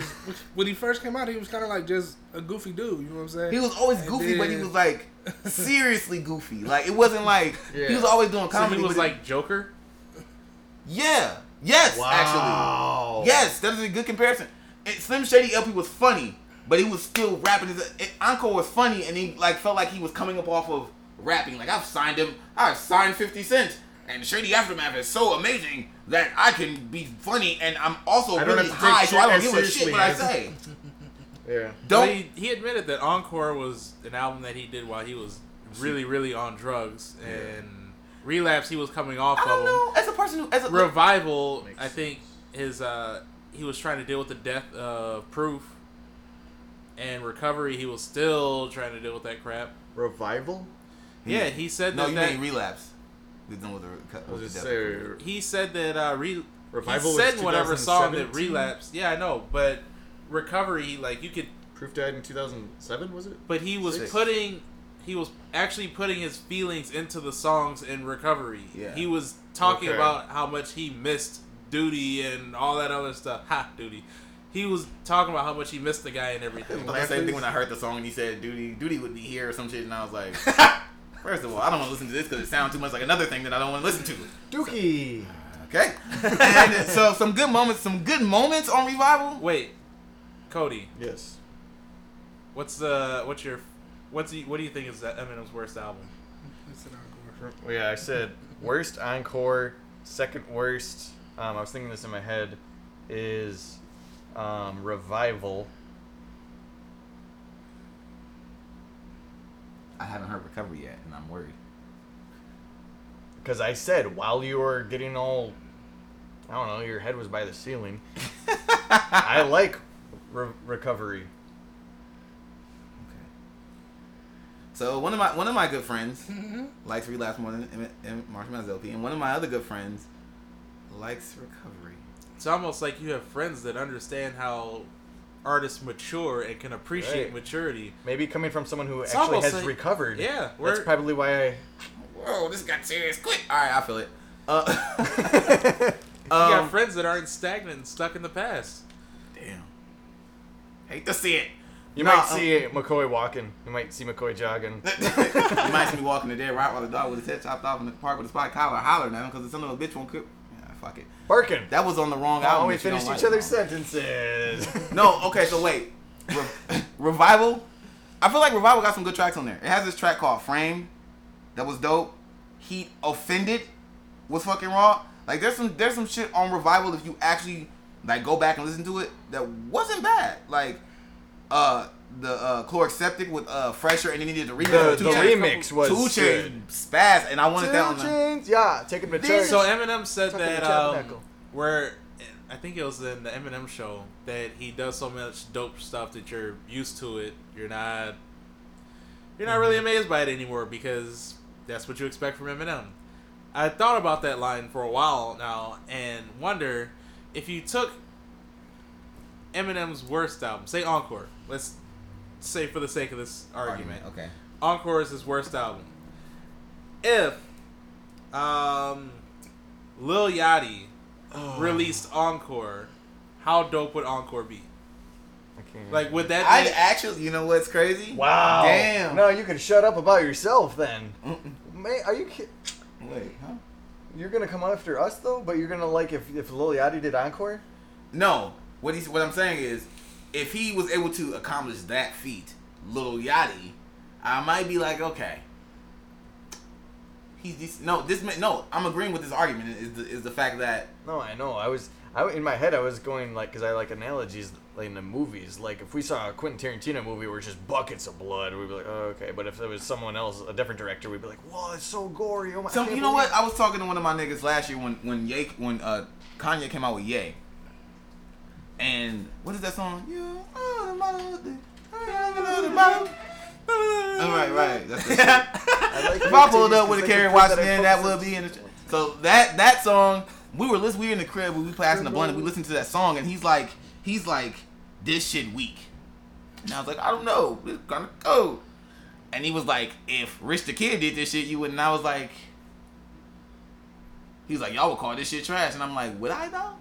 when he first came out, he was kind of like just a goofy dude. You know what I'm saying? He was always goofy, then, but he was like seriously goofy. Like it wasn't like yeah. he was always doing comedy. So he was like it, Joker. Yeah. Yes. Wow. Actually. Yes. That is a good comparison. And Slim Shady L P was funny, but he was still rapping. His Encore was funny, and he like felt like he was coming up off of rapping. Like I've signed him. I've signed fifty Cent, and Shady Aftermath is so amazing that I can be funny, and I'm also really high, so I don't give a shit what I say. Yeah. Don't. He, he admitted that Encore was an album that he did while he was really, really on drugs, yeah. and Relapse he was coming off of. I don't know. As a person who, as a Revival, I think his uh, he was trying to deal with the death of Proof, and Recovery he was still trying to deal with that crap. Revival? Yeah, he said no, that. No, you mean Relapse. With the, with the say, he said that uh, re- Revival he said whatever song that relapsed. Yeah, I know, but Recovery, like you could. Proof died in two thousand seven, was it? But he was Six. putting, he was actually putting his feelings into the songs in Recovery. Yeah. He was talking okay. about how much he missed Duty and all that other stuff. Ha, Duty. He was talking about how much he missed the guy and everything. Like, same thing when I heard the song and he said Duty, Duty would be here or some shit, and I was like. First of all, I don't want to listen to this because it sounds too much like another thing that I don't want to listen to. Dookie. Okay. And so some good moments, some good moments on Revival. Wait, Cody. Yes. What's uh, what's your, what's the, what do you think is that Eminem's worst album? It's an Encore. Well, yeah, I said worst Encore, second worst. Um, I was thinking this in my head, is, um, Revival. I haven't heard Recovery yet, and I'm worried. Because I said, while you were getting all, I don't know, your head was by the ceiling. I like re- Recovery. Okay. So one of my one of my good friends mm-hmm. likes Relapse more than M- M- Marshmello's L P, and one of my other good friends likes Recovery. It's almost like you have friends that understand how artists mature and can appreciate right. maturity. Maybe coming from someone who it's actually has like, recovered. Yeah, that's probably why I. Whoa, this got serious quick. All right, I feel it. Uh, you um, got friends that aren't stagnant and stuck in the past. Damn. Hate to see it. You no, might see um, McCoy walking. You might see McCoy jogging. You might see me walking the dead right while the dog with his head chopped off in the park with a spot collar hollering at him because it's some little bitch won't cook. Fuck it. Birkin. That was on the wrong oh, album. We finished each other's sentences. No, okay, so wait. Re- Revival? I feel like Revival got some good tracks on there. It has this track called Frame that was dope. Heat Offended was fucking raw. Like there's some there's some shit on Revival if you actually like go back and listen to it that wasn't bad. Like uh the uh Chloroseptic with uh Fresher and then he did the remix. The, the remix was Two Chainz spaz and I wanted two that one. Two Chainz, yeah, taking the church. So Eminem said Talking that um, where I think it was in the Eminem show that he does so much dope stuff that you're used to it. You're not you're not really amazed by it anymore because that's what you expect from Eminem. I thought about that line for a while now and wonder if you took Eminem's worst album, say Encore. Let's say for the sake of this argument, argument okay. Encore is his worst album. If um, Lil Yachty oh. released Encore, how dope would Encore be? I can't like would that? I actually, you know what's crazy? Wow! Damn! No, you can shut up about yourself then. May are you kidding? Wait, huh? You're gonna come after us though, but you're gonna like if if Lil Yachty did Encore? No, what he's what I'm saying is. If he was able to accomplish that feat, Lil Yachty, I might be like, okay, he's this, no, this no. I'm agreeing with this argument. Is the, is the fact that no, I know. I was I, in my head, I was going, like, because I like analogies in the movies. Like, if we saw a Quentin Tarantino movie where it's just buckets of blood, we'd be like, oh, okay. But if it was someone else, a different director, we'd be like, whoa, it's so gory. Oh my. So, you know what? I was talking to one of my niggas last year when when, Ye, when uh, Kanye came out with Ye. And what is that song? You are the mother, the mother. All right, right. That's the shit. I like if I pulled up with a Kerry Washington, that would be in the... So that that song... We were we were in the crib, we were passing the blunt, and we listened to that song, and he's like, he's like, this shit weak. And I was like, I don't know, it's gonna go. And he was like, if Rich the Kid did this shit, you wouldn't. And I was like, he was like, y'all would call this shit trash. And I'm like, would I though?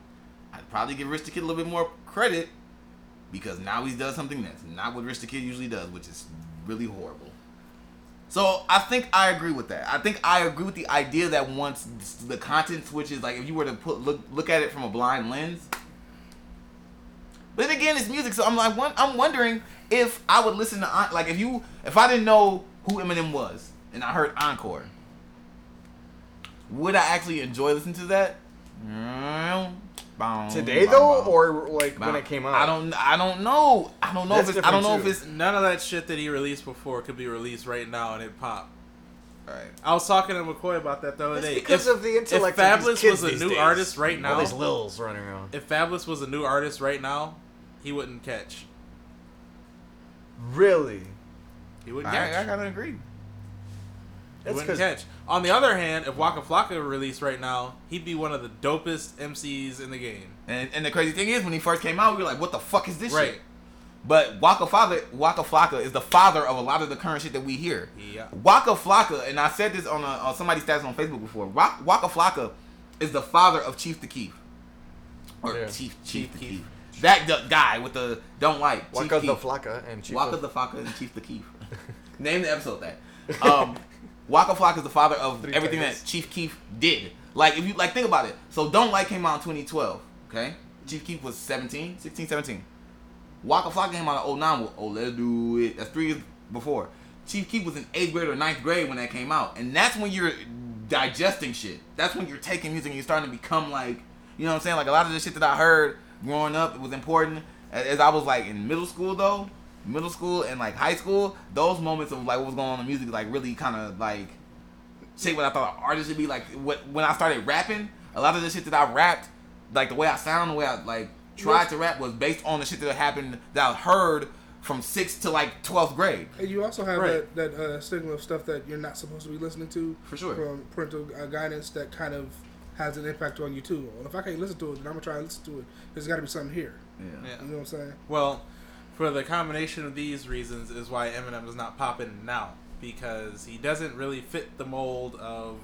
I'd probably give Rich the Kid a little bit more credit, because now he does something that's not what Rich the Kid usually does, which is really horrible. So I think I agree with that. I think I agree with the idea that once the content switches, like if you were to put look look at it from a blind lens. But then again, it's music, so I'm like, one, I'm wondering if I would listen to like if you if I didn't know who Eminem was and I heard Encore, would I actually enjoy listening to that? Today though, or like when it came out? I don't, I don't know. I don't know That's if it's, I don't know too. if it's none of that shit that he released before could be released right now and it pop. All right. I was talking to McCoy about that the other That's day. Because if, of the intellect. If Fabulous was a new days. artist right now, all these lils running around. If Fabulous was a new artist right now, he wouldn't catch. Really? He wouldn't I, catch. I gotta agree. He That's wouldn't catch. On the other hand, if Waka Flocka released right now, he'd be one of the dopest M Cs in the game. And, and the crazy thing is, when he first came out, we were like, what the fuck is this right. shit? But Waka Flocka, Waka Flocka is the father of a lot of the current shit that we hear. Yeah. Waka Flocka, and I said this on, a, on somebody's stats on Facebook before, Waka, Waka Flocka is the father of Chief the Keef. Or yeah. Chief, Chief, Chief the Keef. Keef. That d- guy with the don't like. Waka Chief the Flocka and Chief Waka the Flocka and Chief the Keef. Name the episode that. Um... Waka Flocka is the father of Three everything titles. that Chief Keef did. Like, if you, like, think about it. So, Don't Like came out in twenty twelve, okay? Chief Keef was seventeen, sixteen, seventeen. Waka Flocka came out in oh nine with, oh, let's do it. That's three years before. Chief Keef was in eighth grade or ninth grade when that came out. And that's when you're digesting shit. That's when you're taking music and you're starting to become, like, you know what I'm saying? Like, a lot of the shit that I heard growing up, it was important. As I was, like, in middle school, though, middle school and like high school, those moments of like what was going on in music like really kind of like shaped what I thought an artist should be. Like what, when I started rapping, a lot of the shit that I rapped, like the way I sound, the way I like tried to rap was based on the shit that happened that I heard from sixth to like twelfth grade. And you also have right. that, that uh, stigma of stuff that you're not supposed to be listening to for sure from parental uh, guidance that kind of has an impact on you too. Well, if I can't listen to it, then I'm gonna try to listen to it. There's gotta be something here. Yeah, yeah. You know what I'm saying? Well, for the combination of these reasons is why Eminem is not popping now, because he doesn't really fit the mold of.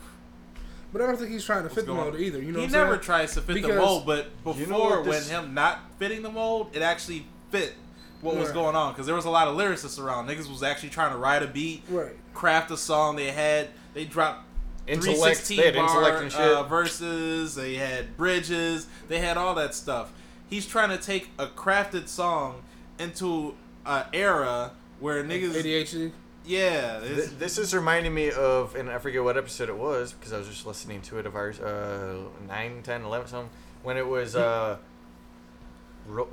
But I don't think he's trying to fit the mold on. either. You know, he what never saying? tries to fit because the mold. But before, you know this... when him not fitting the mold, it actually fit what right. was going on, because there was a lot of lyricists around. Niggas was actually trying to ride a beat, right. craft a song. They had they dropped intellect, they had bar, intellect and shit. Uh, verses. They had bridges. They had all that stuff. He's trying to take a crafted song into an era where niggas... A D H D? Yeah. Th- this is reminding me of, and I forget what episode it was, because I was just listening to it of ours, uh, nine, ten, eleven, something, when it was... Uh, Ro-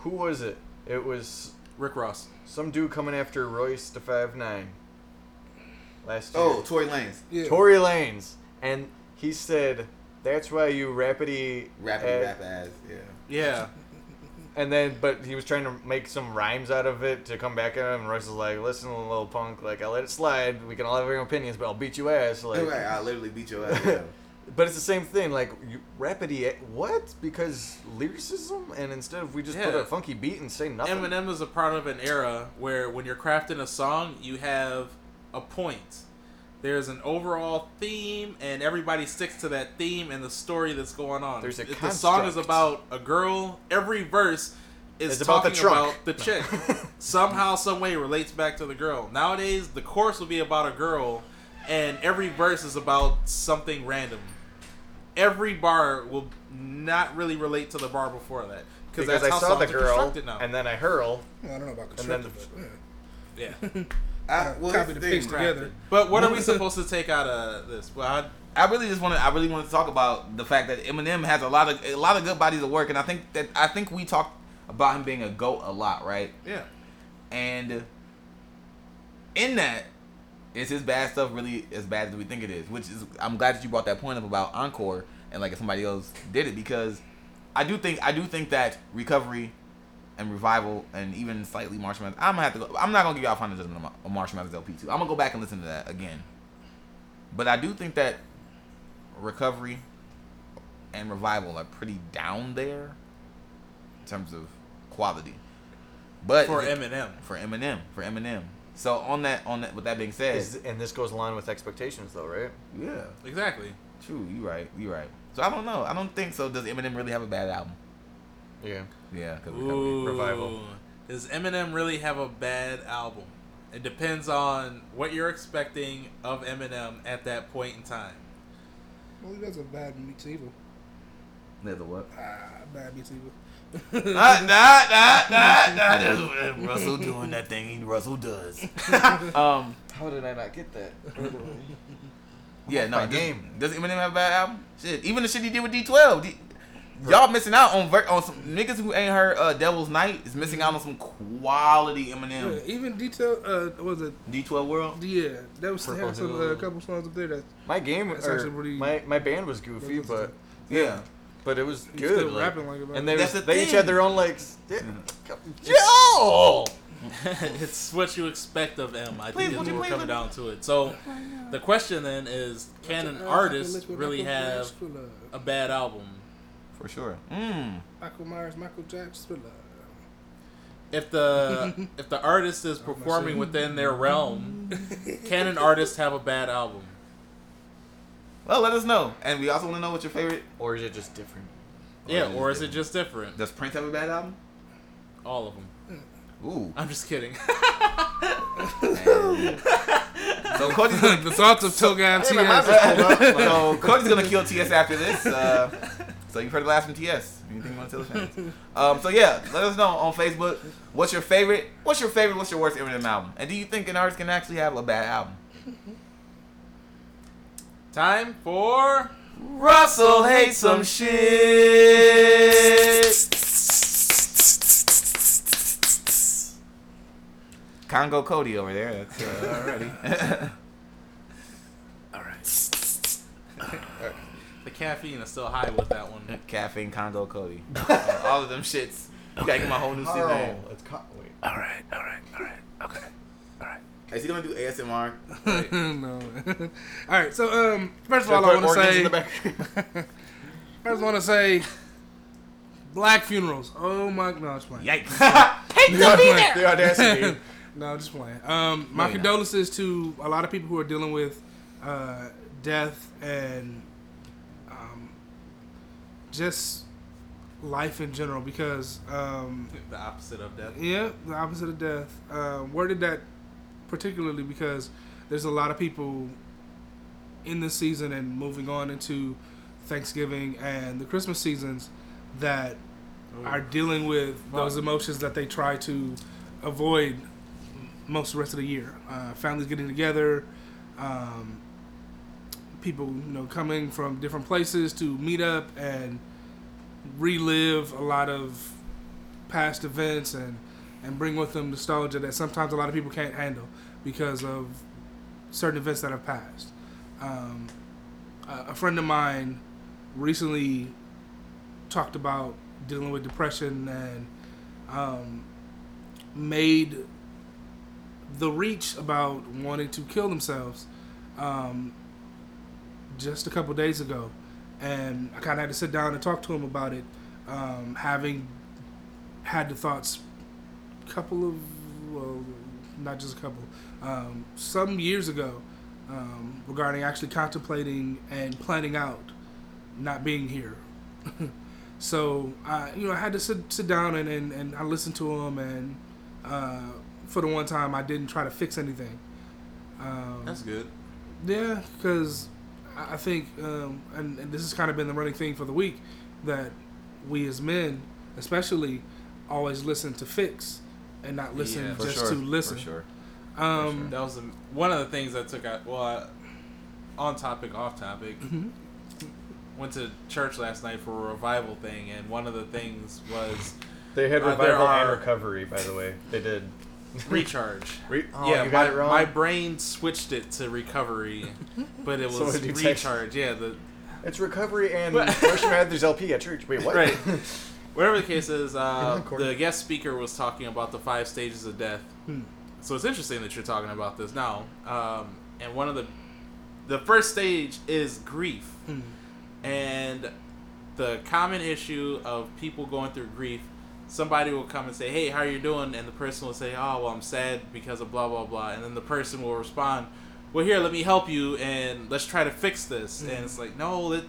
who was it? It was... Rick Ross. Some dude coming after Royce the five nine last year. Oh, Tory Lanez. Yeah. Tory Lanez. And he said, that's why you rapidy... Rapidy rap ass, yeah. Yeah. And then, but he was trying to make some rhymes out of it to come back at him, and Russ was like, listen, little punk, like, I'll let it slide, we can all have our own opinions, but I'll beat your ass. Like, right, I'll literally beat your ass. Yeah. But it's the same thing, like, you, rapidity, what? Because lyricism? And instead of we just yeah. put a funky beat and say nothing. Eminem is a part of an era where when you're crafting a song, you have a point. There's an overall theme, and everybody sticks to that theme and the story that's going on. There's a if the song is about a girl, every verse is it's talking about the, about the chick. Somehow, some way relates back to the girl. Nowadays, the chorus will be about a girl, and every verse is about something random. Every bar will not really relate to the bar before that. Because that's I how saw the girl, now. and then I hurl. Well, I don't know about constructed, and then the, yeah. yeah. I, well, copy the things together. But what are we supposed to take out of this? Well, I really just want to. I really want to talk about the fact that Eminem has a lot of a lot of good bodies of work, and I think that I think we talked about him being a GOAT a lot, right? Yeah. And in that, is his bad stuff really as bad as we think it is? Which is, I'm glad that you brought that point up about Encore and like if somebody else did it, because I do think I do think that recovery and revival and even slightly Marshall Mathers. I'm gonna have to go. I'm not gonna give y'all final judgment on Marshall Mathers L P two. I'm gonna go back and listen to that again. But I do think that recovery and revival are pretty down there in terms of quality. But for it, Eminem, for Eminem, for Eminem. So on that, on that. With that being said, is, and this goes along with expectations, though, right? Yeah, exactly. True, you right, you right. So I don't know. I don't think so. Does Eminem really have a bad album? Yeah, yeah. Cause Ooh, revival. Does Eminem really have a bad album? It depends on what you're expecting of Eminem at that point in time. Well, he does a bad meets evil. There's a what? Ah, bad meets evil. Nah, nah, nah, nah, nah. Russell doing that thing Russell does. um, How did I not get that? Yeah, no, does, game. Does Eminem have a bad album? Shit, even the shit he did with D twelve. D- y'all missing out on ver- on some niggas who ain't heard uh, Devil's Night is missing out on some quality Eminem. Yeah, even D twelve, uh, was it D twelve World? Yeah, that was had some uh, couple songs up there that my game or pretty, my my band was goofy, was but yeah. yeah. But it was He's good, like, like and they, was, the they each had their own like. Yeah. Yo! It's what you expect of M. I please, think we're coming down me? to it. So, the question then is, can an artist really have a bad album? For sure. Mm. Michael Myers, Michael Jackson. If the if the artist is performing within their realm, can an artist have a bad album? Well, let us know. And we also want to know what's your favorite. Or is it just different? Or yeah, is or is different? it just different? Does Prince have a bad album? All of them. Ooh. I'm just kidding. So Cody's going to thoughts of so, Togam T S. Like, so Cody's going to kill T S after this. Uh, so you've heard the last from T S. Anything you want to tell us? Um, so yeah, let us know on Facebook. What's your favorite? What's your favorite? What's your worst Eminem album? And do you think an artist can actually have a bad album? Time for Russell Hates Some Shit. Congo Cody over there. That's uh, already. All right. All right. The caffeine is still high with that one. Caffeine, Congo Cody. uh, all of them shits. You gotta okay. get my whole new scene. Oh, it's co- wait. All right. All right. All right. Okay. All right. Is he gonna do A S M R? Right. No. All right. So, um, first of all, I want to say. First, I want to say, black funerals. Oh my god, no, it's playing. Yikes! Hate to be there. The audacity. No, just playing. Um, my no, condolences not. to a lot of people who are dealing with uh, death and um, just life in general, because um, the opposite of death. Yeah, the opposite of death. Uh, where did that? Particularly because there's a lot of people in this season and moving on into Thanksgiving and the Christmas seasons that Ooh. are dealing with wow. those emotions that they try to avoid most of the rest of the year. Uh, families getting together, um, people you know coming from different places to meet up and relive a lot of past events and and bring with them nostalgia that sometimes a lot of people can't handle because of certain events that have passed. Um, a friend of mine recently talked about dealing with depression and um, made the reach about wanting to kill themselves um, just a couple days ago. And I kind of had to sit down and talk to him about it, um, having had the thoughts couple of well not just a couple um some years ago um regarding actually contemplating and planning out not being here. So I you know I had to sit sit down and and, and I listened to him, and uh for the one time I didn't try to fix anything. Um that's good. Yeah, because I think um and, and this has kind of been the running thing for the week, that we as men especially always listen to fix and not listen yeah, just sure. to listen. For sure. Um, for sure. That was the, one of the things I took out. Well, I, on topic, off topic, mm-hmm. went to church last night for a revival thing, and one of the things was... They had revival uh, and recovery, by the way. They did. Recharge. Re- oh, yeah, you got my, it wrong. My brain switched it to recovery, but it was so recharge. Text? Yeah, the it's recovery and Russian Mathers L P at church. Wait, what? Right. Whatever the case is, uh, the guest speaker was talking about the five stages of death. Hmm. So it's interesting that you're talking about this now. Um, and one of the the first stage is grief, hmm. and the common issue of people going through grief. Somebody will come and say, hey, how are you doing? And the person will say, oh, well, I'm sad because of blah, blah, blah. And then the person will respond, well, here, let me help you, and let's try to fix this. Mm-hmm. And it's like, no, it,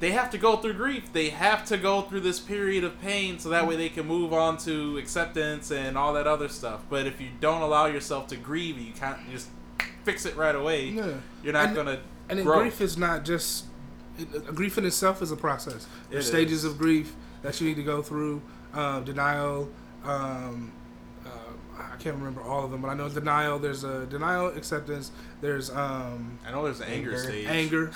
they have to go through grief. They have to go through this period of pain so that way they can move on to acceptance and all that other stuff. But if you don't allow yourself to grieve, you can't just fix it right away. Yeah. You're not going to And, and grow. Grief is not just... It, grief in itself is a process. There's it stages is. of grief that you need to go through. Uh, denial, um, uh, I can't remember all of them, but I know denial, there's a denial, acceptance, there's... Um, I know there's the anger, anger stage. Anger.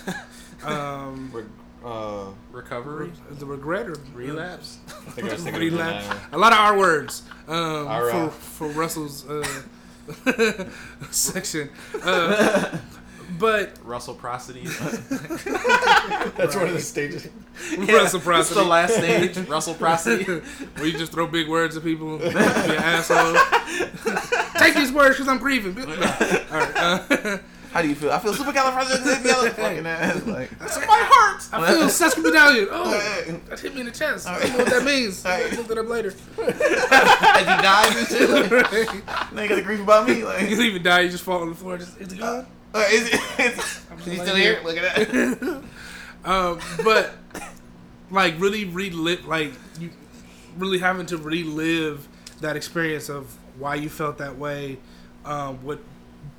um, Re- uh, recovery? Re- the regret or... Relapse? I think I was thinking relapse. Of a lot of R words um, R- for, for Russell's uh, section. Uh, But Russell Prosody. That's right. One of the stages. Yeah, Russell Prosody. That's the last stage. Russell Prosody. Where you just throw big words at people. You're an asshole. Take these words because I'm grieving. All right. Uh, How do you feel? I feel supercalifragilisticexpialidocious. Fucking ass. Like it's in my heart. I feel sesquipedalian. Oh, that hit me in the chest. Right. I don't know what that means. Right. I'll look it up later. As you die and shit. Like, right. They ain't got to grieve about me. Like you even die, you just fall on the floor. Just it's gone. Uh, is it, is, is he still here? Look at that. um, but like really relive, like you really having to relive that experience of why you felt that way, um, what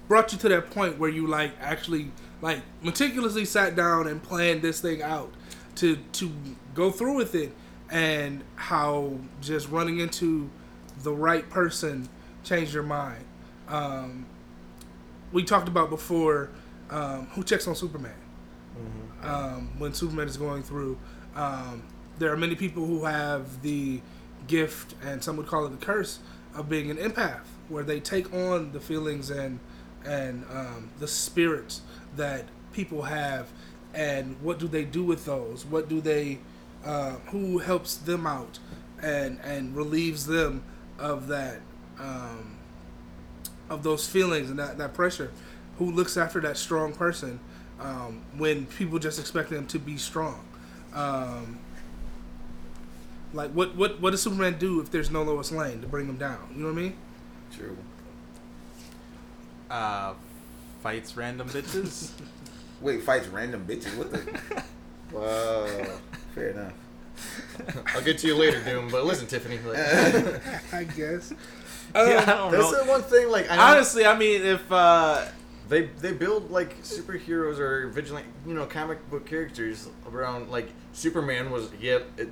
brought you to that point where you like actually like meticulously sat down and planned this thing out to to go through with it, and how just running into the right person changed your mind. Um, We talked about before, um, who checks on Superman? Mm-hmm. Um, when Superman is going through, um, there are many people who have the gift, and some would call it the curse, of being an empath, where they take on the feelings and and um, the spirits that people have, and what do they do with those? What do they? Uh, who helps them out, and and relieves them of that? Um, of those feelings and that, that pressure. Who looks after that strong person um, when people just expect them to be strong? Um, like, what, what, what does Superman do if there's no Lois Lane to bring him down? You know what I mean? True. Uh, fights random bitches? Wait, fights random bitches? What the? Whoa. Fair enough. I'll get to you later, Doom, but listen, Tiffany. Like, I guess. Um, yeah, I don't that's know. The one thing. Like, I honestly, I mean, if uh, they they build like superheroes or vigilant, you know, comic book characters around, like Superman was, yep, yeah,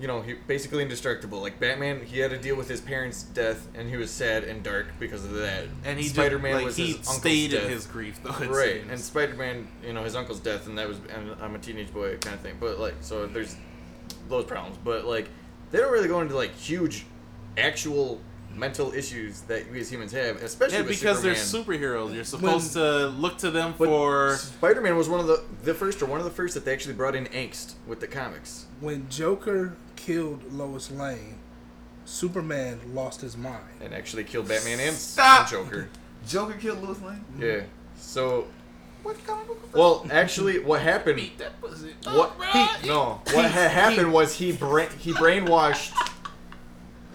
you know, he basically indestructible. Like Batman, he had to deal with his parents' death, and he was sad and dark because of that. And he Spider-Man like, was he his stayed in his grief, though, right? Seems. And Spider-Man, you know, his uncle's death, and that was, and I'm a teenage boy kind of thing. But like, so there's those problems, but like, they don't really go into like huge. Actual mental issues that we as humans have, especially yeah, with because Superman. They're superheroes. You're supposed when, to look to them for. Spider-Man was one of the the first, or one of the first that they actually brought in angst with the comics. When Joker killed Lois Lane, Superman lost his mind and actually killed Batman and Stop! Joker. Joker killed Lois Lane. Yeah. So. What comic book? Well, actually, what happened? Beat that pussy. What? He, no. What he, had happened he, was he bra- he brainwashed.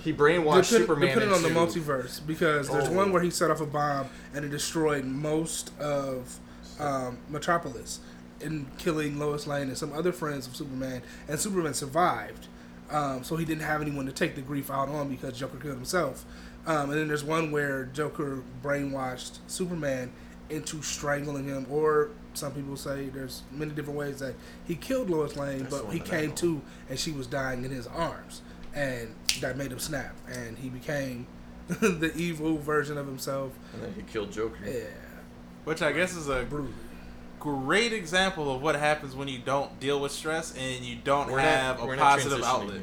He brainwashed Depend, Superman. Depending on the multiverse, because there's oh. one where he set off a bomb and it destroyed most of um, Metropolis, in killing Lois Lane and some other friends of Superman. And Superman survived, um, so he didn't have anyone to take the grief out on because Joker killed himself. Um, and then there's one where Joker brainwashed Superman into strangling him, or some people say there's many different ways that he killed Lois Lane, That's but he came to and she was dying in his arms. And that made him snap, and he became the evil version of himself. And then he killed Joker. Yeah. Which I guess is a great example of what happens when you don't deal with stress and you don't we're have not, a positive outlet.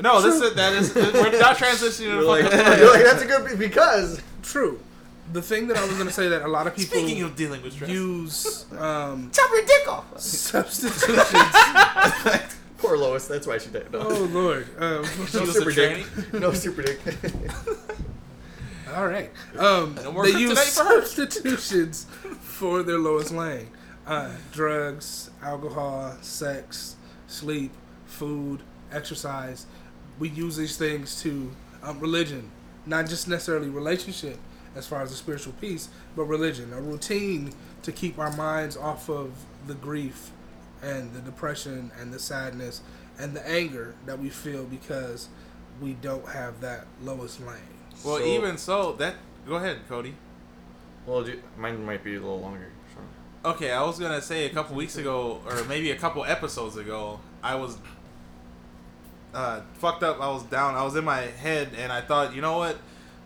No, this is, that is we're not transitioning. You're like, you're like, that's a good because true. The thing that I was going to say that a lot of people speaking of dealing with stress use um, chop your dick off substitutions. Poor Lois, that's why she did. No. Oh Lord, um, no super dick. No super dick. All right, um, they use substitutions for their lowest lane: uh, drugs, alcohol, sex, sleep, food, exercise. We use these things to um, religion, not just necessarily relationship as far as the spiritual piece, but religion, a routine to keep our minds off of the grief and the depression and the sadness and the anger that we feel because we don't have that lowest lane. Well, so, even so, that... Go ahead, Cody. Well, do, mine might be a little longer. Sure. Okay, I was going to say a couple weeks ago, or maybe a couple episodes ago, I was uh, fucked up, I was down, I was in my head, and I thought, you know what?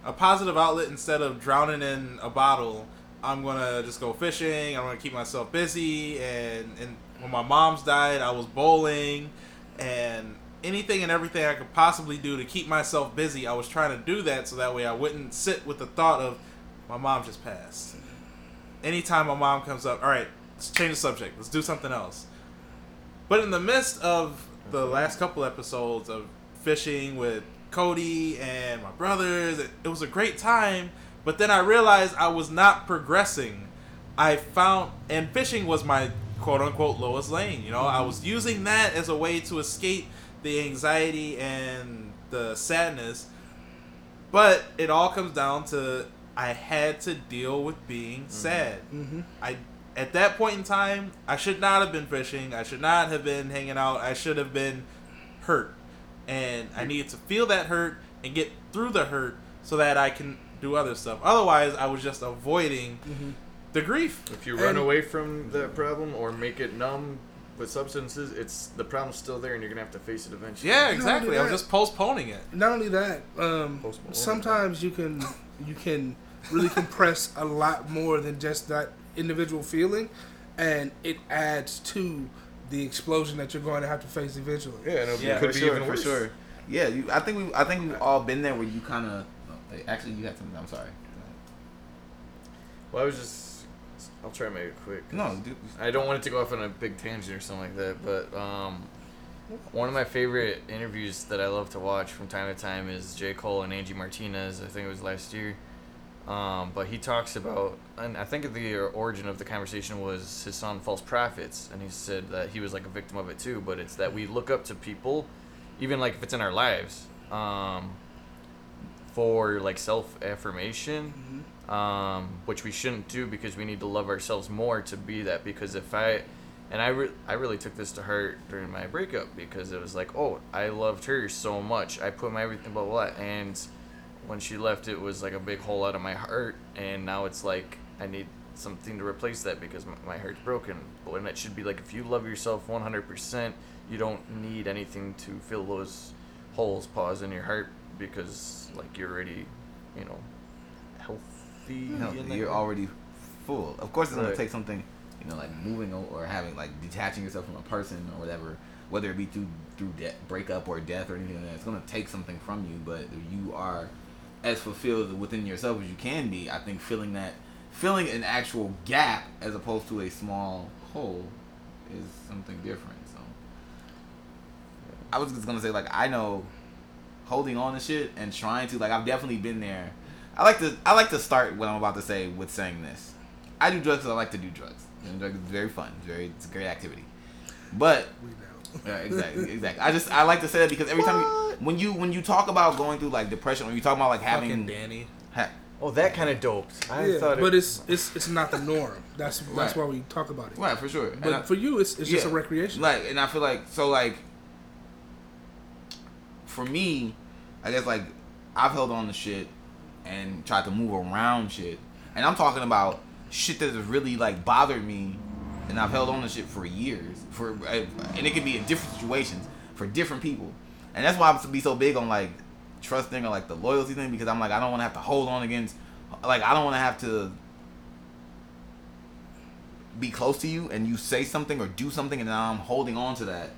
A positive outlet instead of drowning in a bottle, I'm going to just go fishing, I'm going to keep myself busy, and, and when my mom's died, I was bowling, and anything and everything I could possibly do to keep myself busy, I was trying to do that so that way I wouldn't sit with the thought of, my mom just passed. Anytime my mom comes up, all right, let's change the subject, let's do something else. But in the midst of the last couple episodes of fishing with Cody and my brothers, it, it was a great time, but then I realized I was not progressing. I found, and fishing was my quote-unquote lowest lane, you know, mm-hmm. I was using that as a way to escape the anxiety and the sadness, but it all comes down to I had to deal with being mm-hmm. sad. Mm-hmm. I at that point in time, I should not have been fishing, I should not have been hanging out, I should have been hurt. And I needed to feel that hurt and get through the hurt so that I can do other stuff. Otherwise, I was just avoiding mm-hmm. the grief. If you and run away from that problem or make it numb with substances, it's the problem's still there and you're going to have to face it eventually. Yeah, exactly. That, I'm just postponing it. Not only that, um, sometimes you can you can really compress a lot more than just that individual feeling, and it adds to the explosion that you're going to have to face eventually. Yeah, and it yeah, could be sure, even worse. For sure. Yeah, you, I think we, I think we've all been there where you kind of. Actually, you got something. I'm sorry. Well, I was just. I'll try to make it quick. No, dude. I don't want it to go off on a big tangent or something like that. But um, one of my favorite interviews that I love to watch from time to time is J. Cole and Angie Martinez. I think it was last year. Um, but he talks about, and I think the origin of the conversation was his song False Prophets, and he said that he was like a victim of it too, but it's that we look up to people, even like if it's in our lives, um, for like self-affirmation, mm-hmm. um, which we shouldn't do because we need to love ourselves more to be that, because if I, and I, re- I really took this to heart during my breakup, because it was like, oh, I loved her so much, I put my everything, blah, blah, blah, and when she left, it was like a big hole out of my heart, and now it's like I need something to replace that because my, my heart's broken. But when it should be like, if you love yourself one hundred percent, you don't need anything to fill those holes, pause in your heart, because like you're already, you know, healthy. healthy. You're already full. Of course, it's right. Gonna take something, you know, like moving or having like detaching yourself from a person or whatever, whether it be through through de- breakup or death or anything like that. It's gonna take something from you, but you are as fulfilled within yourself as you can be. I think filling that, filling an actual gap as opposed to a small hole is something different. So I was just gonna say, like, I know holding on to shit and trying to, like, I've definitely been there. I like to I like to start what I'm about to say with saying this. I do drugs because I like to do drugs. And drugs is very fun. It's very it's a great activity. But we know. Yeah, exactly, exactly. I just I like to say that because every what? time you When you when you talk about going through like depression, when you talk about like having fucking Danny, ha- oh that kind of dope. I yeah, thought, it, but it's it's it's not the norm. That's right. That's why we talk about it. Right, for sure. But I, for you, it's it's yeah, just a recreation. Like, and I feel like so like for me, I guess like I've held on to shit and tried to move around shit, and I'm talking about shit that has really like bothered me, and I've held on to shit for years. For and it could be in different situations for different people. And that's why I would be so big on like trusting or like the loyalty thing, because I'm like, I don't want to have to hold on against, like I don't want to have to be close to you and you say something or do something, and now I'm holding on to that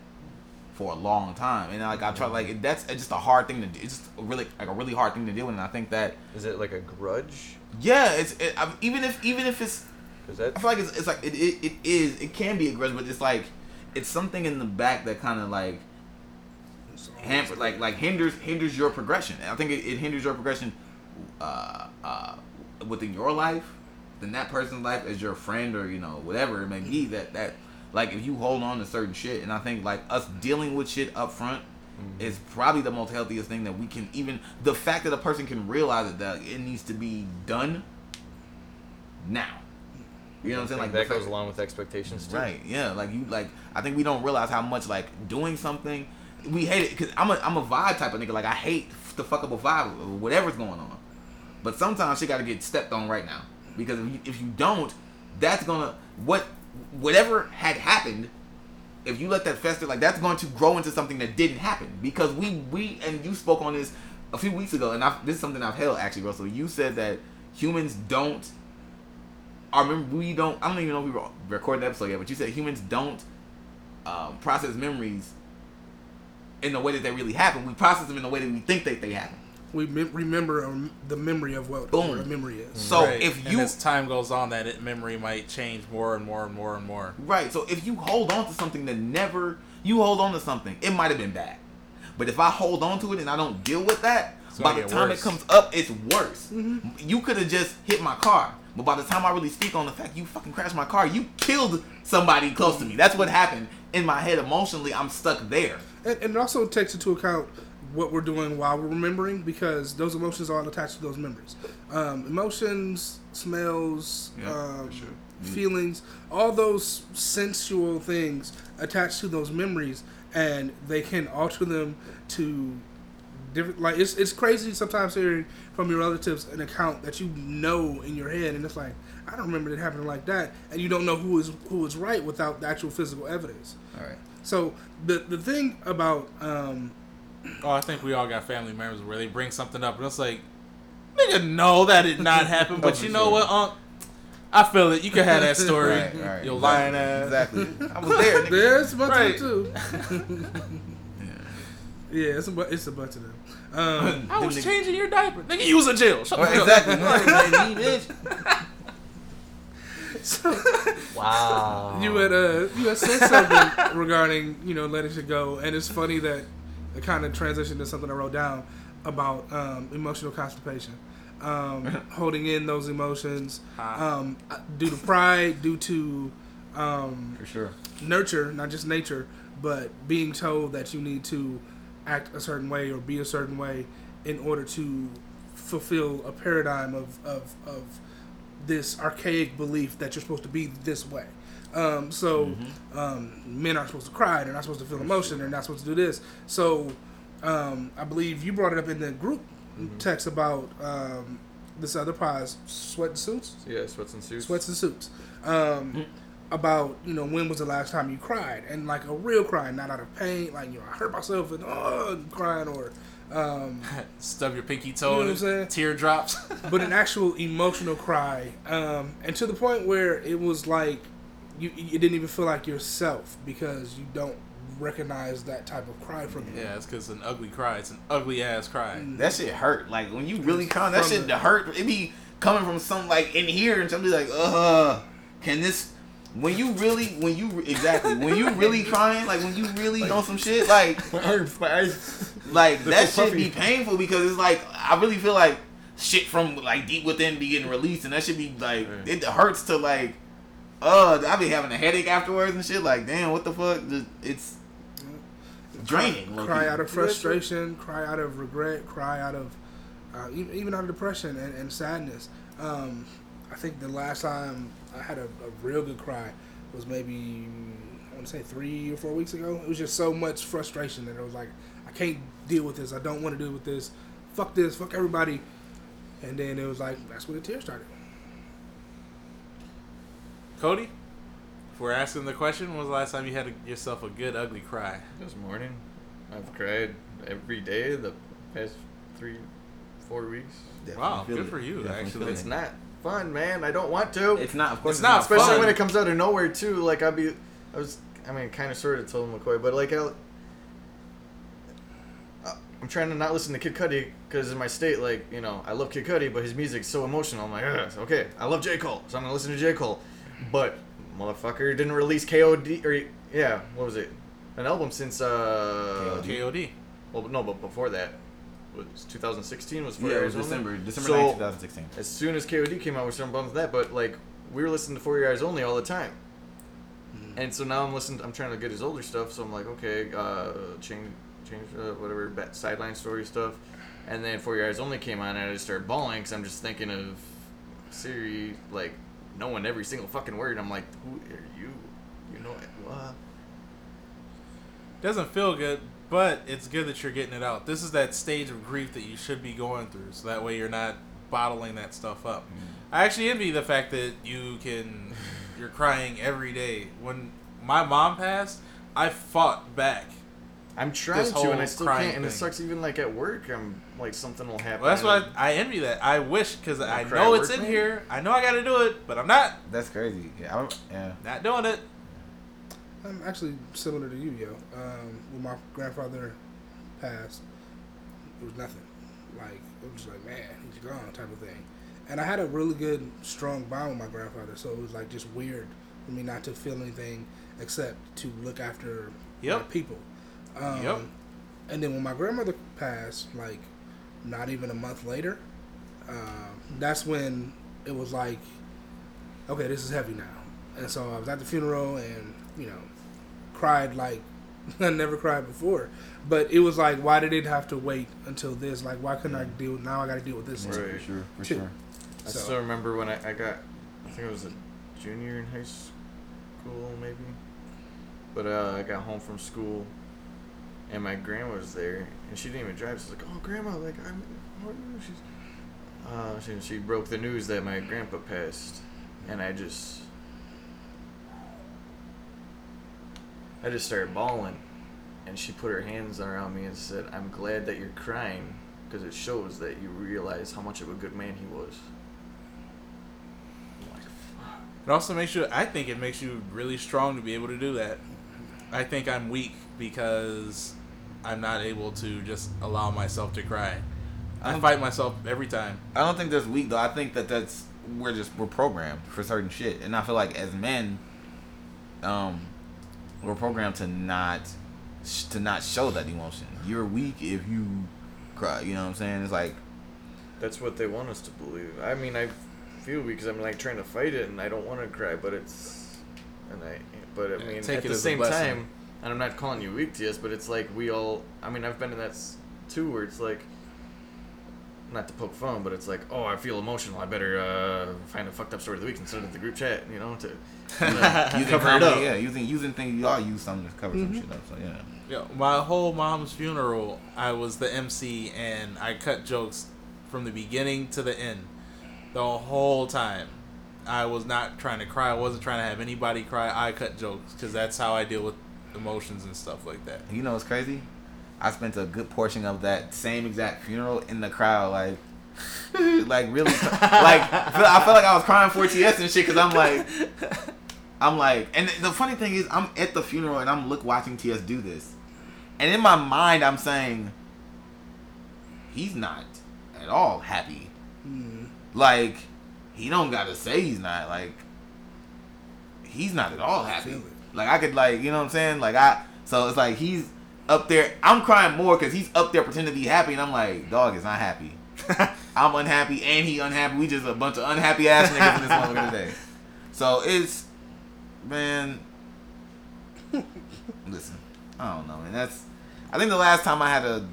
for a long time. And like I try, like that's it's just a hard thing to do. It's just a really like a really hard thing to do. And I think that is it like a grudge. Yeah, it's it, I, even if even if it's. That... I feel like it's, it's like it, it it is it can be a grudge, but it's like it's something in the back that kind of like hamper like like hinders hinders your progression. And I think it, it hinders your progression uh, uh, within your life, then that person's life as your friend or you know whatever it may be. That that like if you hold on to certain shit, and I think like us dealing with shit up front mm-hmm. is probably the most healthiest thing that we can. Even the fact that a person can realize that it needs to be done now. You know what I'm saying? Like that goes along with expectations too. Right. Yeah. Like you. Like I think we don't realize how much like doing something we hate it because I'm a I'm a vibe type of nigga. Like I hate the fuck up a vibe or whatever's going on. But sometimes shit got to get stepped on right now because if you, if you don't, that's gonna what whatever had happened. If you let that fester, like that's going to grow into something that didn't happen because we we and you spoke on this a few weeks ago, and I've, this is something I've held actually, Russell. You said that humans don't. I remember we don't. I don't even know if we recorded the episode yet, but you said humans don't um, process memories in the way that they really happen. We process them in the way that we think that they happen. We mem- remember um, the memory of what a memory is. So right. if you and as time goes on, that it, memory might change more and more and more and more. Right. So if you hold on to something that never, you hold on to something, it might have been bad, but if I hold on to it and I don't deal with that, by the time worse. It comes up, it's worse. Mm-hmm. You could have just hit my car. But by the time I really speak on the fact you fucking crashed my car, you killed somebody close to me. That's what happened in my head emotionally. I'm stuck there. And, and it also takes into account what we're doing while we're remembering because those emotions are all attached to those memories. Um, emotions, smells, yeah, um, sure. feelings, mm. all those sensual things attached to those memories, and they can alter them to... Different, like it's it's crazy sometimes hearing from your relatives an account that you know in your head, and it's like I don't remember it happening like that, and you don't know who is who is right without the actual physical evidence. All right. So the the thing about um, oh, I think we all got family members where they bring something up, and it's like, nigga, no, that did not happen. But you know sure. what, Unc? I feel it. You can have that story. Right, right. You're lying ass. Exactly. I was there. Nigga. There's much right. too. Yeah, it's a, bu- it's a bunch of them. Um, I was nigga, changing your diaper. Nigga, you was in jail. Shut right, exactly. Up. So, wow. You had, uh, you had said something regarding, you know, letting shit go. And it's funny that it kind of transitioned to something I wrote down about um, emotional constipation. Um, holding in those emotions um, due to pride, due to um, For sure. nurture, not just nature, but being told that you need to act a certain way or be a certain way in order to fulfill a paradigm of, of, of this archaic belief that you're supposed to be this way. Um, so mm-hmm. um, men aren't supposed to cry. They're not supposed to feel emotion. They're not supposed to do this. So um, I believe you brought it up in the group mm-hmm. text about um, this other prize, Sweat and Suits? Yeah, Sweats and Suits. Sweats and Suits. Um, mm-hmm. About, you know, when was the last time you cried? And, like, a real cry, not out of pain. Like, you know, I hurt myself and, oh, I'm crying or... Um, Stub your pinky toe you know and what I'm saying? Teardrops. But an actual emotional cry. Um, and to the point where it was like, you it didn't even feel like yourself because you don't recognize that type of cry from you. Yeah, it's because an ugly cry. It's an ugly-ass cry. That shit hurt. Like, when you really cry, that shit the, hurt. It be coming from something, like, in here and somebody like, uh, can this... When you really, when you, exactly, when you really crying, like, when you really like, on some shit, like, my arms, my arms. Like, that shit puppy. Be painful because it's like, I really feel like shit from, like, deep within be getting released, and that should be, like, it hurts to, like, uh, I be having a headache afterwards and shit, like, damn, what the fuck, it's draining. Cry, cry out of frustration, cry out of regret, cry out of, uh, even out of depression and, and sadness. Um, I think the last time I had a, a real good cry was maybe, I want to say three or four weeks ago. It was just so much frustration that it was like, I can't deal with this. I don't want to deal with this. Fuck this. Fuck everybody. And then it was like, that's where the tears started. Cody, if we're asking the question, when was the last time you had a, yourself a good, ugly cry? This morning. I've cried every day the past three, four weeks. Definitely wow, good it. For you, Definitely actually. It's not fun, man. I don't want to. It's not, of course. It's, it's not, not especially fun. When it comes out of nowhere too. Like I'd be, I was, I mean, kind of sort of told McCoy, but like I, I'm trying to not listen to Kid Cudi because in my state, like, you know, I love Kid Cudi, but his music's so emotional. I'm like, ugh, okay, I love J. Cole, so I'm gonna listen to J. Cole, but motherfucker didn't release K O D or yeah, what was it? An album since uh K O D. Well, no, but before that. Was twenty sixteen was for yeah, Arizona. It was December, December so, ninth, twenty sixteen. As soon as K O D came out, we started bumping that, but like we were listening to For Your Eyes Only all the time. Mm. And so now I'm listening. I'm trying to get his older stuff, so I'm like, okay, uh, change, change, uh, whatever sideline story stuff. And then For Your Eyes Only came on, and I just started bawling because I'm just thinking of Siri, like knowing every single fucking word. I'm like, who are you? You know it. What? Doesn't feel good. But it's good that you're getting it out. This is that stage of grief that you should be going through, so that way you're not bottling that stuff up. Mm. I actually envy the fact that you can, you're crying every day. When my mom passed, I fought back. I'm trying to, and I still can't, and it sucks even like at work, I'm like something will happen. Well, that's why I, I envy that. I wish, because I know it's in here, I know I gotta do it, but I'm not. That's crazy. Yeah, I'm yeah. not doing it. I'm actually similar to you, yo. Um, when my grandfather passed, it was nothing. Like, it was just like, man, he's gone type of thing. And I had a really good, strong bond with my grandfather, so it was like just weird for me not to feel anything except to look after yep. my people. Um, yep. And then when my grandmother passed, like, not even a month later, uh, that's when it was like, okay, this is heavy now. And so I was at the funeral and, you know, cried like I never cried before. But it was like, why did it have to wait until this? Like, why couldn't mm. I deal with, now I got to deal with this. Right, for sure, for too. sure. I so. still remember when I, I got, I think I was a junior in high school, maybe. But uh, I got home from school, and my grandma was there, and she didn't even drive. She's like, oh, grandma, like, I'm, she's, uh, she, she broke the news that my grandpa passed, and I just... I just started bawling, and she put her hands around me and said, I'm glad that you're crying, because it shows that you realize how much of a good man he was. What the fuck? It also makes you, I think it makes you really strong to be able to do that. I think I'm weak because I'm not able to just allow myself to cry. I fight myself every time. I don't think that's weak, though. I think that that's, we're just, we're programmed for certain shit, and I feel like as men, um... we're programmed to not to not show that emotion. You're weak if you cry. You know what I'm saying? It's like that's what they want us to believe. I mean, I feel because I'm like trying to fight it, and I don't want to cry, but it's and I. But I mean, at the same time, and I'm not calling you weak, T S, but it's like we all. I mean, I've been in that too, where it's like not to poke fun, but it's like, oh, I feel emotional. I better uh, find a fucked up story of the week and send it to the group chat. You know to. Like, using cover comedy, it up. Yeah, using using things, y'all use something to cover mm-hmm. some shit up. So yeah. Yeah, my whole mom's funeral, I was the M C and I cut jokes from the beginning to the end, the whole time. I was not trying to cry. I wasn't trying to have anybody cry. I cut jokes because that's how I deal with emotions and stuff like that. You know what's crazy? I spent a good portion of that same exact funeral in the crowd, like. like really, like I felt like I was crying for T S and shit because I'm like, I'm like, and the funny thing is I'm at the funeral and I'm look watching T S do this, and in my mind I'm saying, he's not at all happy, mm. like he don't gotta say he's not like, he's not at all happy. Like I could like you know what I'm saying like I so it's like he's up there I'm crying more because he's up there pretending to be happy and I'm like dog is not happy. I'm unhappy and he unhappy. We just a bunch of unhappy ass niggas in this motherfucker today. So it's, man. Listen, I don't know, man. That's, I think the last time I had a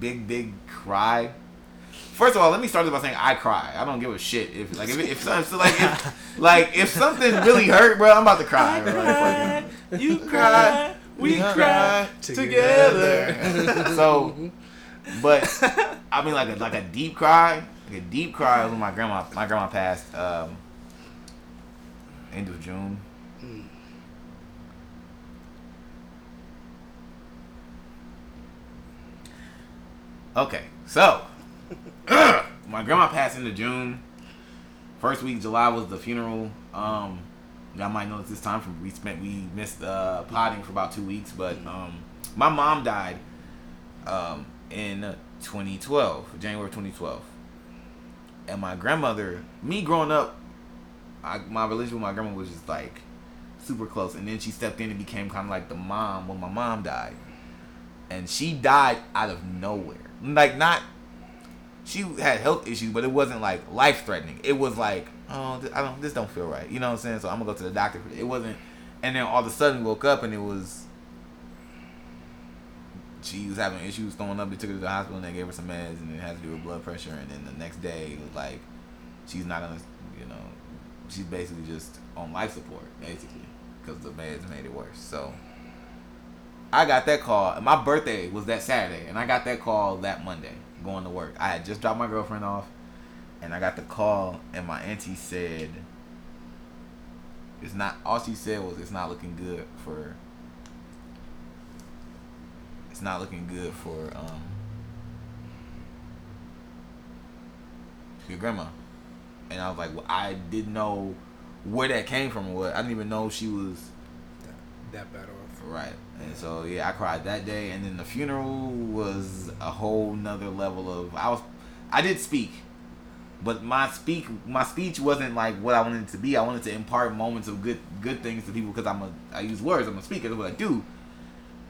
big, big cry. First of all, let me start by saying I cry. I don't give a shit if like if if something like if, like if something really hurt, bro. I'm about to cry. I cry bro. You cry, we cry, cry together. together. So. But I mean, like a like a deep cry, like a deep cry was when my grandma my grandma passed um, end of June. Mm. Okay, so my grandma passed end of June. First week, July was the funeral. Um, y'all might notice this time from we spent we missed uh, potting for about two weeks, but um, my mom died um, in twenty twelve, January twenty twelve, and my grandmother. Me growing up, I, my relationship with my grandma was just like super close, and then she stepped in and became kind of like the mom when my mom died, and she died out of nowhere. Like not. She had health issues, but it wasn't like life threatening. It was like, oh, I don't, this don't feel right. You know what I'm saying? So I'm gonna go to the doctor. It wasn't, and then all of a sudden woke up and it was. She was having issues throwing up. They took her to the hospital and they gave her some meds, and it had to do with blood pressure. And then the next day, it was like, she's not gonna, you know, she's basically just on life support, basically, because the meds made it worse. So I got that call, and my birthday was that Saturday, and I got that call that Monday. Going to work. I had just dropped my girlfriend off and I got the call, and my auntie said it's not, all she said was it's not looking good for it's not looking good for um your grandma. And I was like, well, I didn't know where that came from or what. I didn't even know she was that bad off. Right. And so, yeah, I cried that day. And then the funeral was a whole nother level of... I was, I did speak. But my speak, my speech wasn't like what I wanted it to be. I wanted to impart moments of good good things to people because I'm a, I use words. I'm a speaker. That's what I do.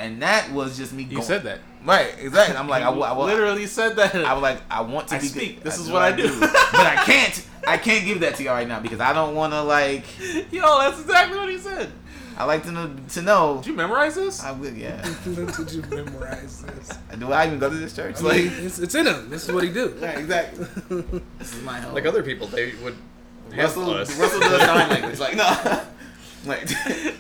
And that was just me you going... You said that. Right, exactly. I'm like... I, I, I literally said that. I was like, I want to I be speak. Good. This I is what I do. But I can't. I can't give that to y'all right now because I don't want to, like... Yo, that's exactly what he said. I like to know, to know. Did you memorize this? I would, yeah. Did you memorize this? Do I even go to this church? I mean, like, it's, it's in him. This is what he do. Yeah, exactly. This is my home. Like other people, they would. Russell, us. Russell does sign language. Like no, like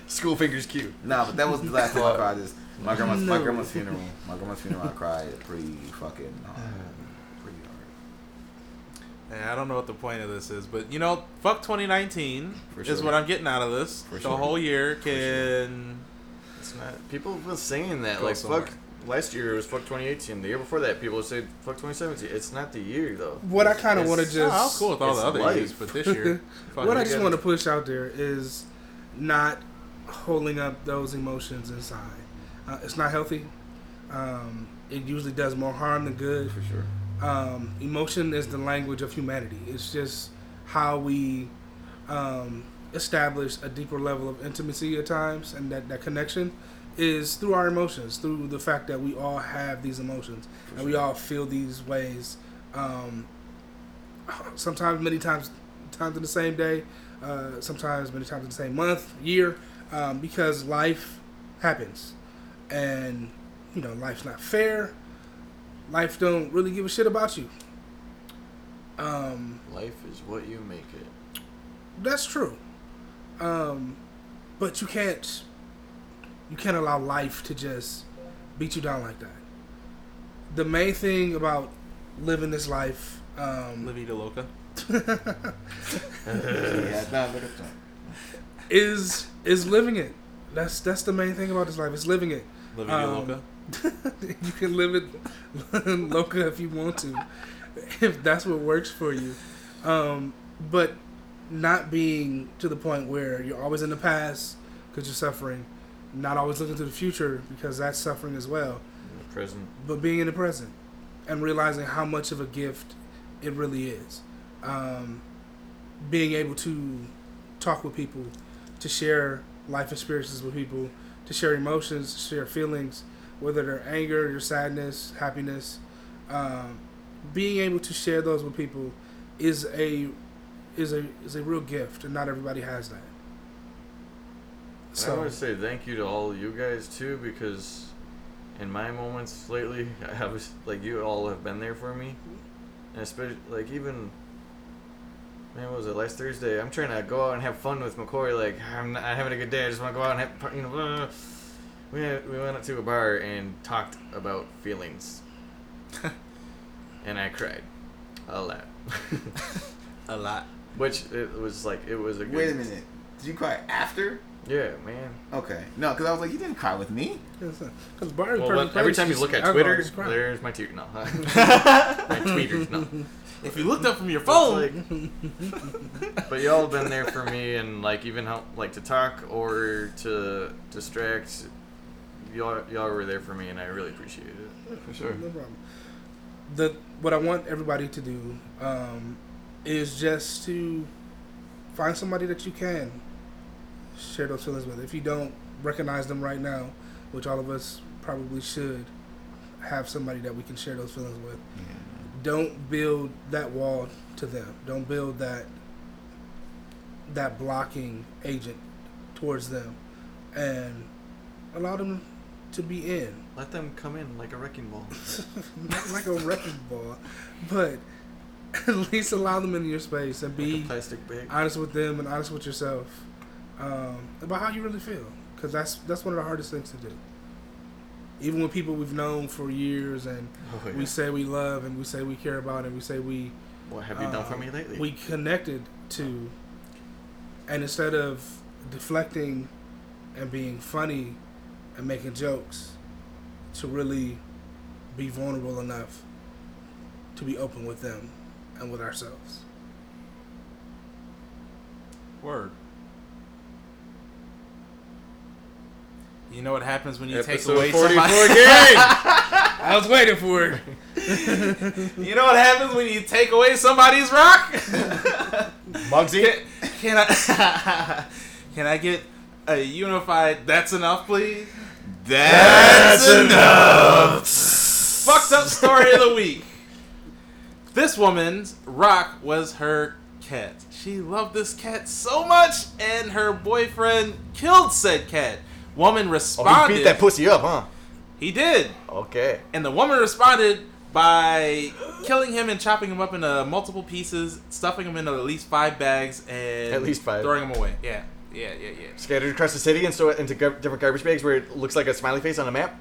school fingers cute. Nah, but that was the last time I cried. This my grandma's no. my grandma's funeral. My grandma's funeral. I cried pretty fucking hard. Pretty hard. And I don't know what the point of this is, but you know, fuck twenty nineteen sure. is what I'm getting out of this. For the sure. whole year can. Sure. It's not. People were saying that Go like somewhere. Fuck. Last year it was fuck twenty eighteen. The year before that, people would say fuck twenty seventeen. It's not the year though. What it's, I kind of want to just. Oh, I was cool with all the other life. Years, but this year. What I just want to push out there is not holding up those emotions inside. Uh, it's not healthy. Um, it usually does more harm than good. For sure. Um, emotion is the language of humanity. It's just how we um, establish a deeper level of intimacy at times, and that, that connection is through our emotions, through the fact that we all have these emotions For and sure. we all feel these ways. Um, sometimes, many times, times in the same day. Uh, sometimes, many times in the same month, year, um, because life happens, and you know life's not fair. Life don't really give a shit about you. Um, Life is what you make it. That's true. Um, but you can't you can't allow life to just beat you down like that. The main thing about living this life... Um, La vida loca. is is living it. That's that's the main thing about this life. It's living it. La vida um, loca. You can live it loca if you want to, if that's what works for you, um, but not being to the point where you're always in the past because you're suffering, not always looking to the future because that's suffering as well. In the present, but being in the present and realizing how much of a gift it really is. Um, being able to talk with people, to share life experiences with people, to share emotions, to share feelings. Whether they're anger, your sadness, happiness, um, being able to share those with people is a is a is a real gift, and not everybody has that. So I want to say thank you to all you guys too, because in my moments lately, I have like you all have been there for me, and especially like even. Man, what was it, last Thursday? I'm trying to go out and have fun with McCoy. Like I'm not I'm having a good day. I just want to go out and have you know. Blah, blah. We we went up to a bar and talked about feelings, and I cried a lot, a lot. Which it was like it was a. Good... Wait a minute, did you cry after? Yeah, man. Okay, no, because I was like, you didn't cry with me. Because bars. Well, every time you look at Twitter, there's my tear. No, my tweeters. No, If you looked up from your phone. Like, but y'all have been there for me, and like even help, like to talk or to distract. Y'all, y'all were there for me, and I really appreciate it. Yeah, for sure. No problem. The what I want everybody to do um, is just to find somebody that you can share those feelings with. If you don't recognize them right now, which all of us probably should, have somebody that we can share those feelings with. Yeah. Don't build that wall to them. Don't build that that blocking agent towards them, and allow them to be in. Let them come in like a wrecking ball. Not like a wrecking ball, but at least allow them into your space and be like a plastic bag. Honest with them and honest with yourself um, about how you really feel, because that's that's one of the hardest things to do. Even with people we've known for years and oh, yeah. we say we love and we say we care about and we say we... What have you um, done for me lately? We connected to, and instead of deflecting and being funny and making jokes, to really be vulnerable enough to be open with them and with ourselves. Word. You know what happens when you Episode take away forty-four somebody... I was waiting for it. You know what happens when you take away somebody's rock? Muggsy? Can, can I... Can I get a unified... That's enough, please? That's, that's enough. enough! Fucked up story of the week. This woman's rock was her cat. She loved this cat so much, and her boyfriend killed said cat. Woman responded. Oh, he beat that pussy up, huh? He did. Okay. And the woman responded by killing him and chopping him up into multiple pieces, stuffing him into at least five bags, and at least five. Throwing him away. Yeah, yeah, yeah, yeah. Scattered across the city and so into gar- different garbage bags where it looks like a smiley face on a map.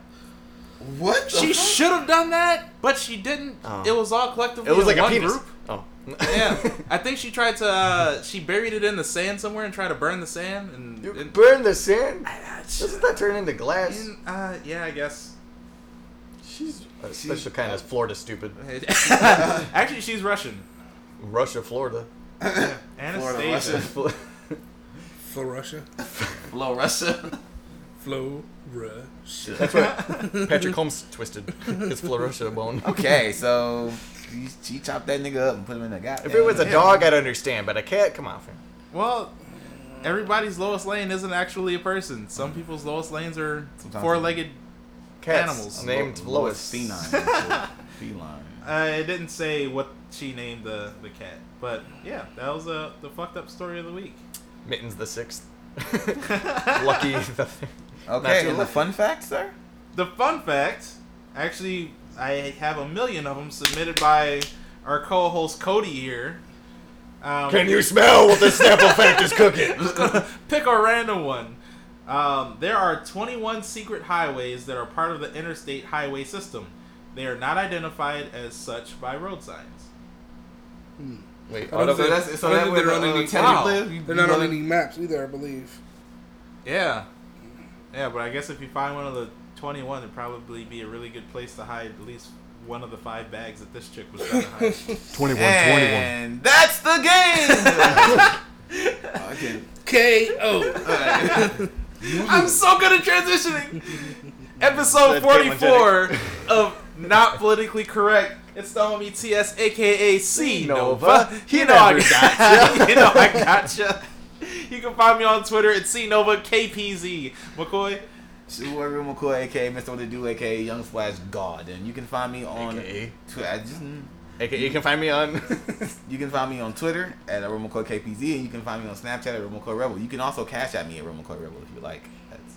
What? The she should have done that, but she didn't. Oh. It was all collectively. It was like in a one penis. Group. Oh. Yeah, I think she tried to. Uh, she buried it in the sand somewhere and tried to burn the sand. And you it, burn the sand? I, I, Doesn't that turn into glass? In, uh, yeah, I guess. She's a she's, special kind uh, of Florida stupid. Actually, she's Russian. Russia, Florida. Yeah. Anastasia. Florida, Russia. Flo Russia. Flo Russia. Flo Russia. That's right. Patrick Holmes twisted his Flo Russia bone. Okay, so. She chopped that nigga up and put him in a goddamn. If it was a dog, I'd understand, but a cat, come on, fam. Well, everybody's Lois Lane isn't actually a person. Some people's Lois Lanes are four-legged cats animals named Lo- Lois. Feline. Feline. I didn't say what she named the, the cat, but yeah, that was uh, the fucked up story of the week. Mittens the sixth. Lucky. The okay, the lucky. Fun fact, sir. The fun fact, actually. I have a million of them submitted by our co-host Cody here. Um, Can you smell what the Snapple fact is cooking? I'm just gonna pick a random one. Um, there are twenty-one secret highways that are part of the interstate highway system. They are not identified as such by road signs. Hmm. Wait, so that's so that they're on any live? They're not on any maps either, I believe. Yeah, yeah, but I guess if you find one of the twenty-one would probably be a really good place to hide at least one of the five bags that this chick was trying to hide. twenty-one, and twenty-one. That's the game! Oh, I can... K O. Right. I'm so good at transitioning! Episode forty-four of Not Politically Correct. It's the homie T S, a k a. C. Nova. Nova. You, know I gotcha. you know I gotcha. You can find me on Twitter at C. Nova K P Z. McCoy. Russ McCoy, a k a. Mister What It Do, a k a. Young Splash God. And you can find me on... A K A. Twi- I just, A K A you can find me on... You can find me on Twitter at Russ McCoy K P Z, and you can find me on Snapchat at Russ McCoy Rebel. You can also cash at me at Russ McCoy Rebel if you like. That's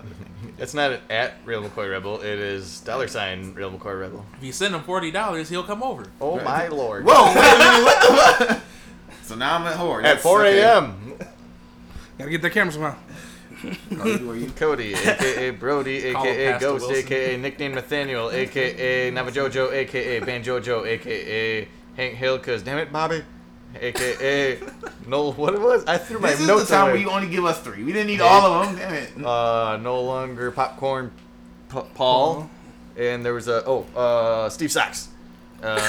another thing. It's not at Real McCoy Rebel. It is dollar sign Real McCoy Rebel. If you send him forty dollars, he'll come over. Oh, right. My Lord. Whoa, wait a minute. What the fuck? So now I'm at whore. At four a.m. Okay. Gotta get the camera somehow. Cody, Cody, a k a. Brody, a k a. Ghost, a k a. Nickname Nathaniel, a k a. Navajojo, a k a. Benjojo, a k a. Hank Hill, because damn it, Bobby, a k a. Noel, what it was? I threw my notes away. This is the time where you only give us three. We didn't need all of them, damn it. Uh, no longer Popcorn P- Paul, and there was a, oh, uh, Steve Sox. Uh,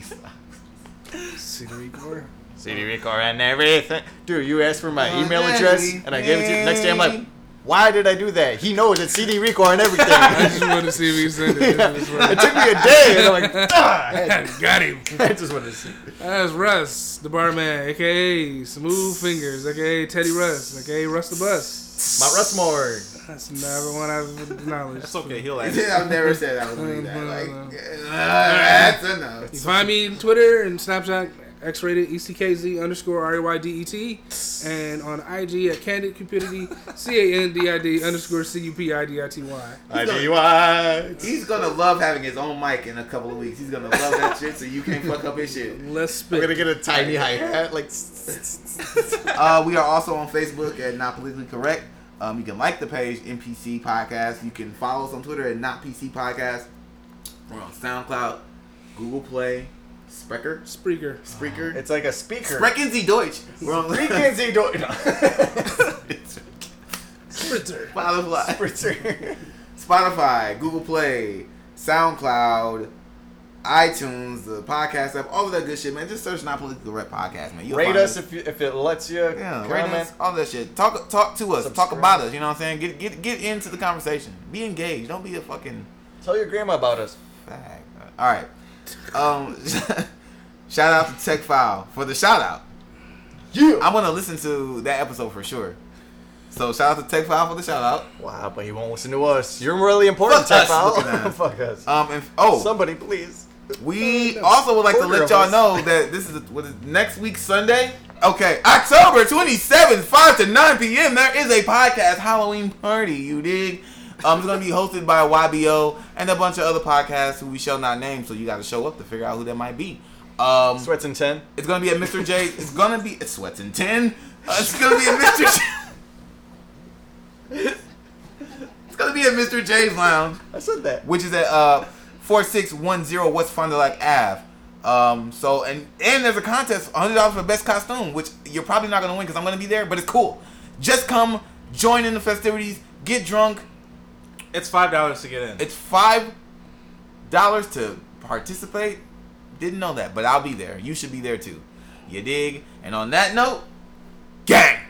C D Record C D Record and everything. Dude, you asked for my oh, email daddy. address, and I gave it to you. The next day, I'm like, why did I do that? He knows it's C D Record and everything. I just wanted to see if he sent it. Yeah. It took me a day, and I'm like, ah, I had to, got him. I just wanted to see. That's Russ, the barman, a k a. Smooth Fingers, a k a. Teddy Russ, a k a. Russ the Bus. My Russmore. That's never one I've acknowledged. That's okay, he'll ask. I've never said I was doing that. Like, uh, that's enough. You find me on Twitter and Snapchat. X-rated E C K Z underscore R A Y D E T and on I G at Candid Cupidity C A N D I D underscore C U P I D I T Y I D Y He's gonna love having his own mic in a couple of weeks. He's gonna love that shit, so you can't fuck up his shit. Let's spit. I'm gonna get a tiny hi-hat. Like, uh, we are also on Facebook at Not Politically Correct. Um, you can like the page N P C Podcast. You can follow us on Twitter at Not P C Podcast. We're on SoundCloud, Google Play, Spreaker? Spreaker. Spreaker. Oh, it's like a speaker. Sprechen Sie Deutsch. Sprechen Sie Deutsch. Spritzer. Spritzer. Spotify, Google Play, SoundCloud, iTunes, the podcast app, all of that good shit, man. Just search Not Politically Correct Podcast, man. You'll rate us it. if you, if it lets you. Yeah, rate us, all that shit. Talk talk to us. Subscribe. Talk about us. You know what I'm saying? Get get get into the conversation. Be engaged. Don't be a fucking. Tell your grandma about us. Fact. All right. Um, shout out to Tech File for the shout out. Yeah, I'm gonna listen to that episode for sure. So shout out to Tech File for the shout out. Wow, but he won't listen to us. You're really important, Tech File. Fuck us. Um, and, oh, somebody please. We also would like to let y'all know that this is, a, what is next week Sunday. Okay, October twenty-seventh, five to nine p.m. There is a podcast Halloween party. You dig? Um, it's going to be hosted by Y B O and a bunch of other podcasts who we shall not name, so you got to show up to figure out who that might be. Um, Sweats and ten. It's going to be at Mister J. It's going to be at Sweats and ten. Uh, it's going to be at Mister J. It's going to be at Mister J's Lounge. I said that. Which is at uh, forty-six ten West Fond du Lac Avenue. Um, so, and, and there's a contest, one hundred dollars for best costume, which you're probably not going to win because I'm going to be there, but it's cool. Just come, join in the festivities, get drunk. It's five dollars to get in. It's five dollars to participate. Didn't know that, but I'll be there. You should be there too. You dig? And on that note, gang!